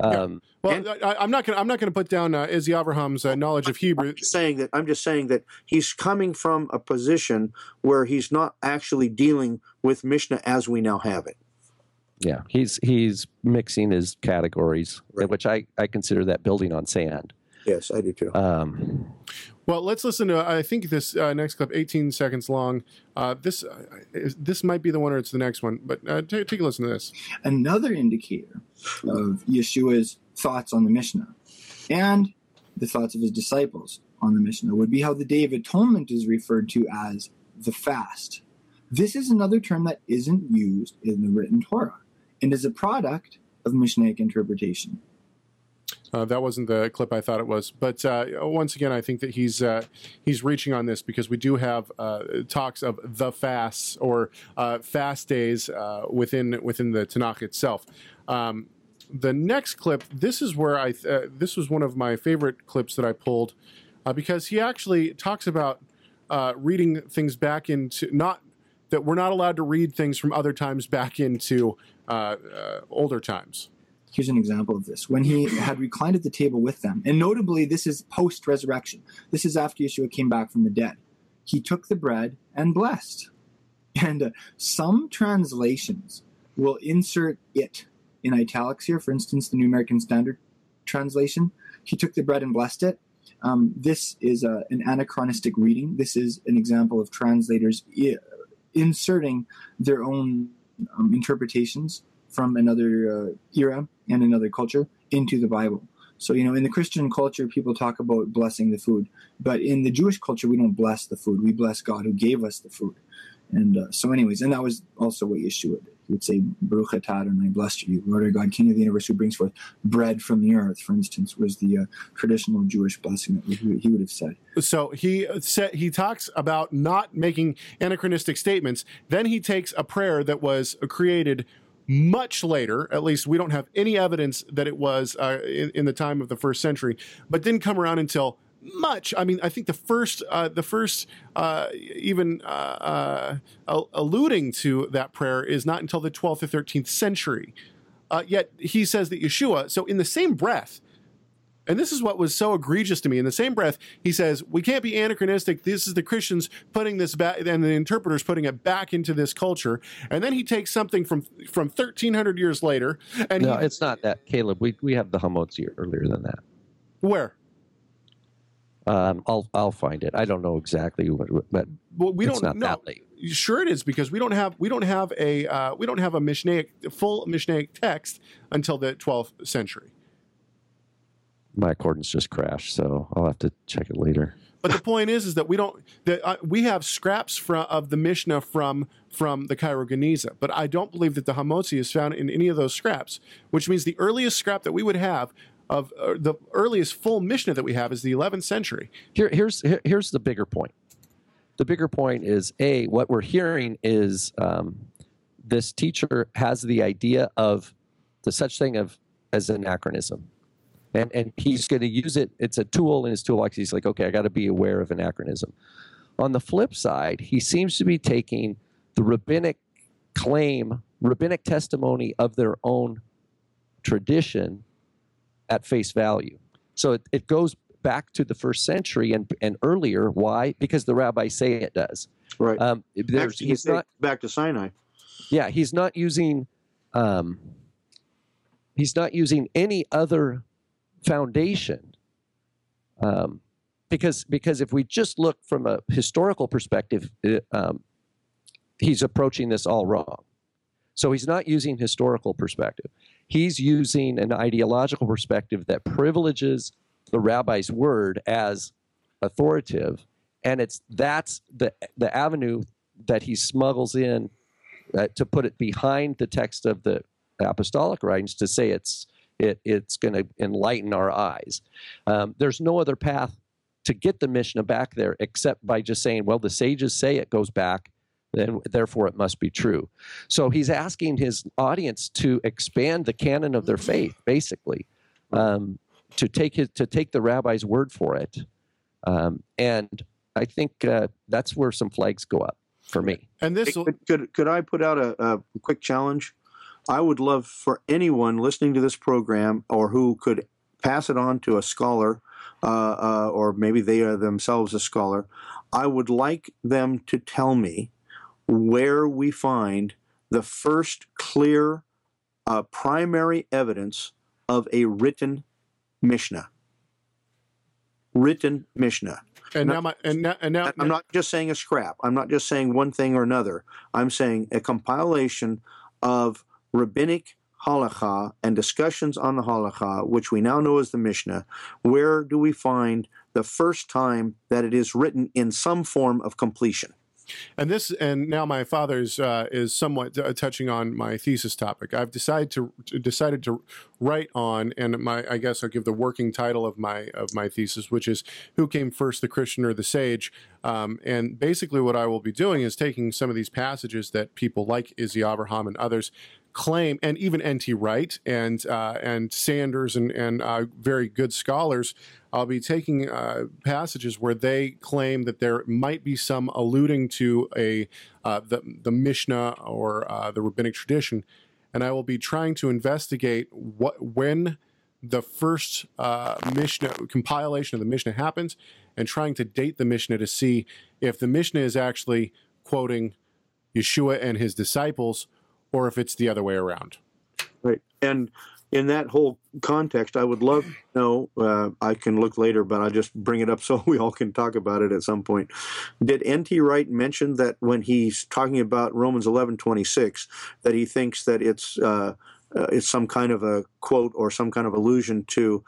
I'm not going to put down Izzy Avraham's knowledge of Hebrew. I'm just saying that he's coming from a position where he's not actually dealing with Mishnah as we now have it. Yeah, he's mixing his categories, which I consider that building on sand. Yes, I do too. Well, let's listen to, I think this next clip, 18 seconds long. This might be the one, or it's the next one, but take a listen to this. Another indicator of Yeshua's thoughts on the Mishnah and the thoughts of his disciples on the Mishnah would be how the Day of Atonement is referred to as the fast. This is another term that isn't used in the written Torah and is a product of Mishnaic interpretation. That wasn't the clip I thought it was, but once again, I think that he's reaching on this because we do have talks of the fasts or fast days within the Tanakh itself. The next clip, this is where this was one of my favorite clips that I pulled because he actually talks about reading things back into that we're not allowed to read things from other times back into older times. Here's an example of this. When he had reclined at the table with them, and notably this is post-resurrection. This is after Yeshua came back from the dead. He took the bread and blessed. And some translations will insert it in italics here. For instance, the New American Standard translation. He took the bread and blessed it. This is an anachronistic reading. This is an example of translators inserting their own interpretations from another era and another culture into the Bible. So, in the Christian culture, people talk about blessing the food. But in the Jewish culture, we don't bless the food. We bless God who gave us the food. And so anyways, and that was also what Yeshua did. He would say, Baruch atah Adonai, blessed are you, Lord our God, King of the universe, who brings forth bread from the earth, for instance, was the traditional Jewish blessing that he would have said. So he talks about not making anachronistic statements. Then he takes a prayer that was created much later, at least we don't have any evidence that it was in the time of the first century, but didn't come around until much. I mean, I think the first alluding to that prayer is not until the 12th or 13th century. Yet he says that Yeshua, so in the same breath, and this is what was so egregious to me, in the same breath, he says, we can't be anachronistic. This is the Christians putting this back, and the interpreters putting it back into this culture. And then he takes something from 1,300 years later. And no, it's not that, Caleb. We have the Hamotzi earlier than that. Where? I'll find it. I don't know exactly, but that late. Sure it is, because we don't have a Mishnaic, full Mishnaic text until the 12th century. my accordance just crashed, so I'll have to check it later. But the point is that we don't. We have scraps of the Mishnah from the Kairo-Geniza, but I don't believe that the Hamotzi is found in any of those scraps. Which means the earliest scrap that we would have of the earliest full Mishnah that we have is the 11th century. Here's the bigger point. The bigger point is what we're hearing is this teacher has the idea of the such thing of as anachronism. And he's going to use it. It's a tool in his toolbox. He's like, okay, I got to be aware of anachronism. On the flip side, he seems to be taking the rabbinic testimony of their own tradition at face value. So it goes back to the first century and earlier. Why? Because the rabbis say it does. Right. He's not back to Sinai. Yeah, he's not using any other foundation, because if we just look from a historical perspective, he's approaching this all wrong. So he's not using historical perspective. He's using an ideological perspective that privileges the rabbi's word as authoritative, and that's the avenue that he smuggles in to put it behind the text of the apostolic writings to say it's going to enlighten our eyes. There's no other path to get the Mishnah back there except by just saying, well, the sages say it goes back, then therefore it must be true. So he's asking his audience to expand the canon of their faith, basically, to take the rabbi's word for it. And I think that's where some flags go up for me. And this could I put out a quick challenge? I would love for anyone listening to this program or who could pass it on to a scholar, or maybe they are themselves a scholar, I would like them to tell me where we find the first clear primary evidence of a written Mishnah. Written Mishnah. And now I'm not just saying a scrap. I'm not just saying one thing or another. I'm saying a compilation of rabbinic halakha and discussions on the halakha, which we now know as the Mishnah. Where do we find the first time that it is written in some form of completion? And now my father's is somewhat touching on my thesis topic. I've decided to write on, and I guess I'll give the working title of my thesis, which is "Who Came First, the Christian or the Sage?" And basically, what I will be doing is taking some of these passages that people like Izzy Avraham and others claim, and even N.T. Wright and Sanders and very good scholars. I'll be taking passages where they claim that there might be some alluding to the Mishnah or the rabbinic tradition, and I will be trying to investigate when the first Mishnah compilation of the Mishnah happens, and trying to date the Mishnah to see if the Mishnah is actually quoting Yeshua and his disciples, or if it's the other way around. Right. And in that whole context, I would love to know, I can look later, but I'll just bring it up so we all can talk about it at some point. Did N.T. Wright mention that when he's talking about Romans 11:26, that he thinks that it's some kind of a quote or some kind of allusion to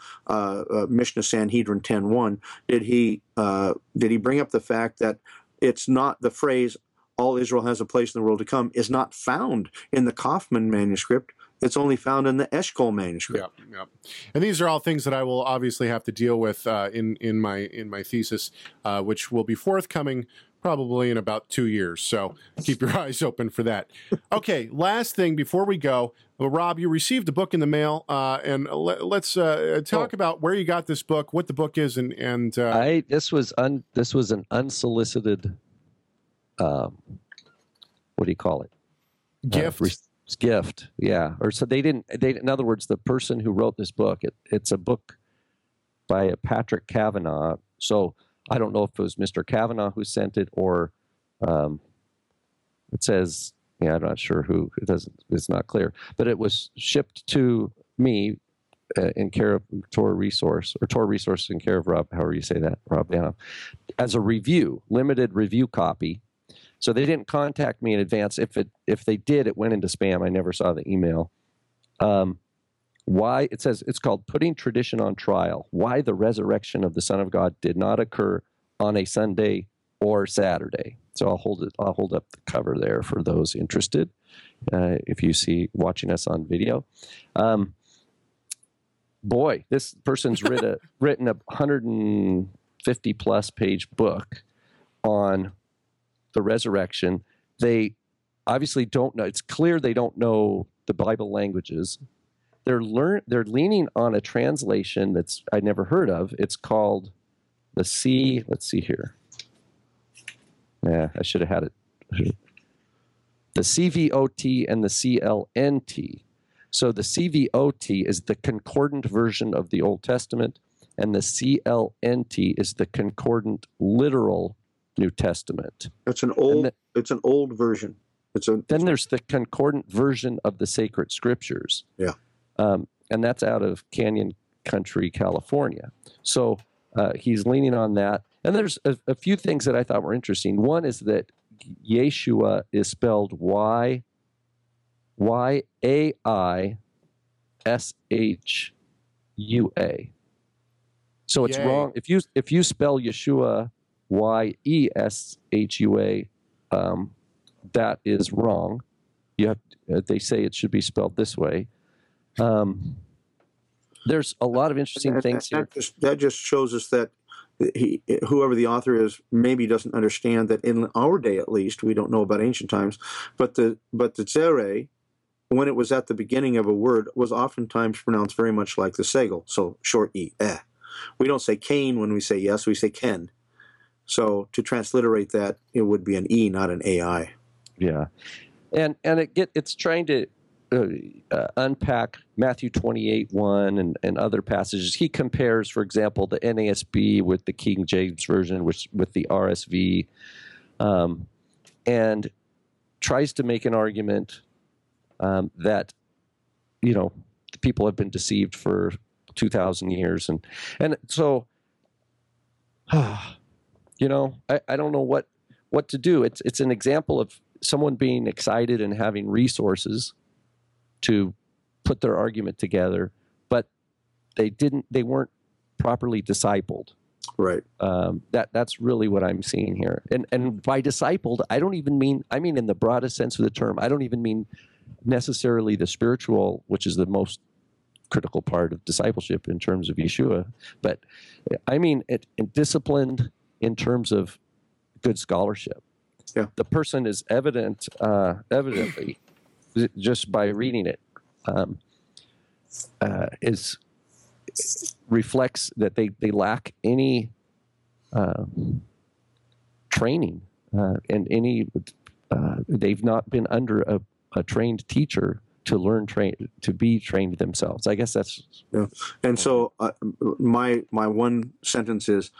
Mishnah Sanhedrin 10:1? Did he bring up the fact that it's not the phrase, all Israel has a place in the world to come, is not found in the Kaufman manuscript? It's only found in the Eshkol manuscript. Yeah. And these are all things that I will obviously have to deal with in my thesis, which will be forthcoming probably in about 2 years. So keep your eyes open for that. Okay, last thing before we go. Well, Rob, you received a book in the mail, and let's talk about where you got this book, what the book is, this was an unsolicited what do you call it? Gift. Gift, yeah. Or so they didn't. In other words, the person who wrote this book, it's a book by a Patrick Kavanaugh. So I don't know if it was Mr. Kavanaugh who sent it, or it says, yeah, I'm not sure who. It's not clear. But it was shipped to me in care of Torah Resource in care of Rob. However you say that, Rob Banham, as a review, limited review copy. So they didn't contact me in advance. If they did, it went into spam. I never saw the email. why it says it's called putting tradition on trial, why the resurrection of the Son of God did not occur on a Sunday or Saturday. So I'll hold up the cover there for those interested. If you see watching us on video, boy, this person's written a 150 plus page book on the resurrection. They obviously don't know. It's clear they don't know the Bible languages. They're leaning on a translation that's I never heard of. It's called the C. Let's see here. Yeah, I should have had it. The CVOT and the CLNT. So the CVOT is the concordant version of the Old Testament, and the CLNT is the concordant literal New Testament. It's an old version. Then there's the concordant version of the sacred scriptures. Yeah, and that's out of Canyon Country, California. So he's leaning on that. And there's a few things that I thought were interesting. One is that Yeshua is spelled Yaishua. So it's wrong. If you spell Yeshua Yeshua, that is wrong. They say it should be spelled this way. There's a lot of interesting things here. That just shows us that whoever the author is, maybe doesn't understand that in our day, at least, we don't know about ancient times, but the tzere, when it was at the beginning of a word, was oftentimes pronounced very much like the segel, so short e, eh. We don't say Cain when we say yes, we say ken. So to transliterate that, it would be an e, not an ai. Yeah, and it's trying to unpack Matthew 28:1 and other passages. He compares, for example, the NASB with the King James Version, with the RSV, and tries to make an argument that, you know, the people have been deceived for 2,000 years, and so, you know, I don't know what to do. It's an example of someone being excited and having resources to put their argument together, but they weren't properly discipled. Right. That's really what I'm seeing here. And by discipled, I mean in the broadest sense of the term, I don't even mean necessarily the spiritual, which is the most critical part of discipleship in terms of Yeshua, but I mean it disciplined in terms of good scholarship. Yeah. The person is evidently just by reading it, reflects that they lack any training and any they've not been under a trained teacher to learn to be trained themselves. I guess that's yeah. And so my one sentence is,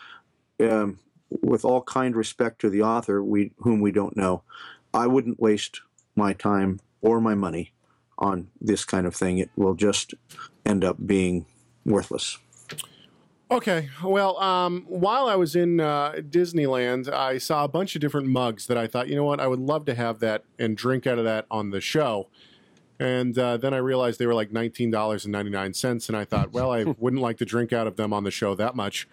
with all kind respect to the author, whom we don't know, I wouldn't waste my time or my money on this kind of thing. It will just end up being worthless. Okay. Well, while I was in Disneyland, I saw a bunch of different mugs that I thought, you know what, I would love to have that and drink out of that on the show. And then I realized they were like $19.99, and I thought, well, I wouldn't like to drink out of them on the show that much,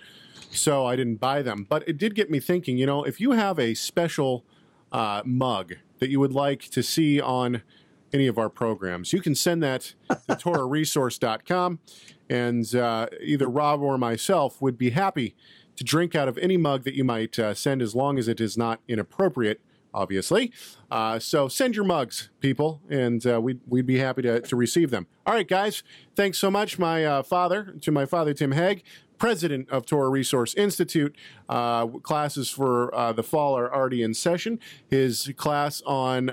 so I didn't buy them. But it did get me thinking, you know, if you have a special mug that you would like to see on any of our programs, you can send that to torahresource.com, and either Rob or myself would be happy to drink out of any mug that you might send, as long as it is not inappropriate, obviously. So send your mugs, people, and we'd be happy to receive them. All right, guys, thanks so much, my father, Tim Hagg, president of Torah Resource Institute. Classes for the fall are already in session. His class on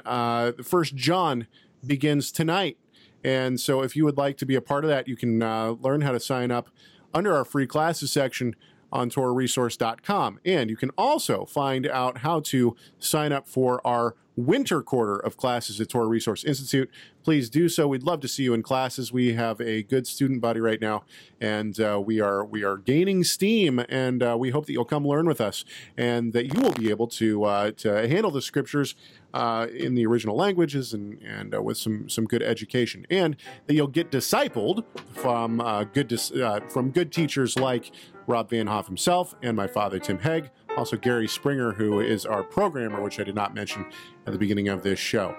First John begins tonight. And so if you would like to be a part of that, you can learn how to sign up under our free classes section on TorahResource.com. And you can also find out how to sign up for our winter quarter of classes at Torah Resource Institute. Please do so. We'd love to see you in classes. We have a good student body right now, and we are gaining steam, and we hope that you'll come learn with us, and that you will be able to handle the scriptures in the original languages and with some good education, and that you'll get discipled from good teachers like Rob Van Hoff himself and my father, Tim Hegg, also Gary Springer, who is our programmer, which I did not mention at the beginning of this show.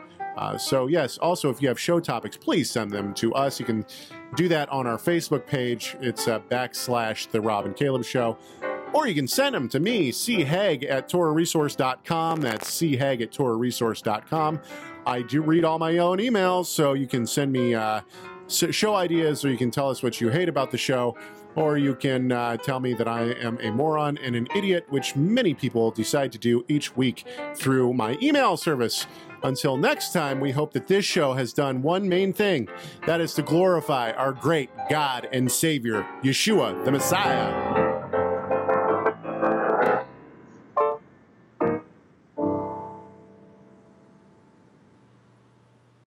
So yes, also if you have show topics, please send them to us. You can do that on our Facebook page. It's / The Rob and Caleb Show. Or you can send them to me, chegg at torahresource.com. That's chegg at torahresource.com. I do read all my own emails, so you can send me show ideas, or you can tell us what you hate about the show, or you can tell me that I am a moron and an idiot, which many people decide to do each week through my email service. Until next time, we hope that this show has done one main thing, that is to glorify our great God and Savior, Yeshua, the Messiah.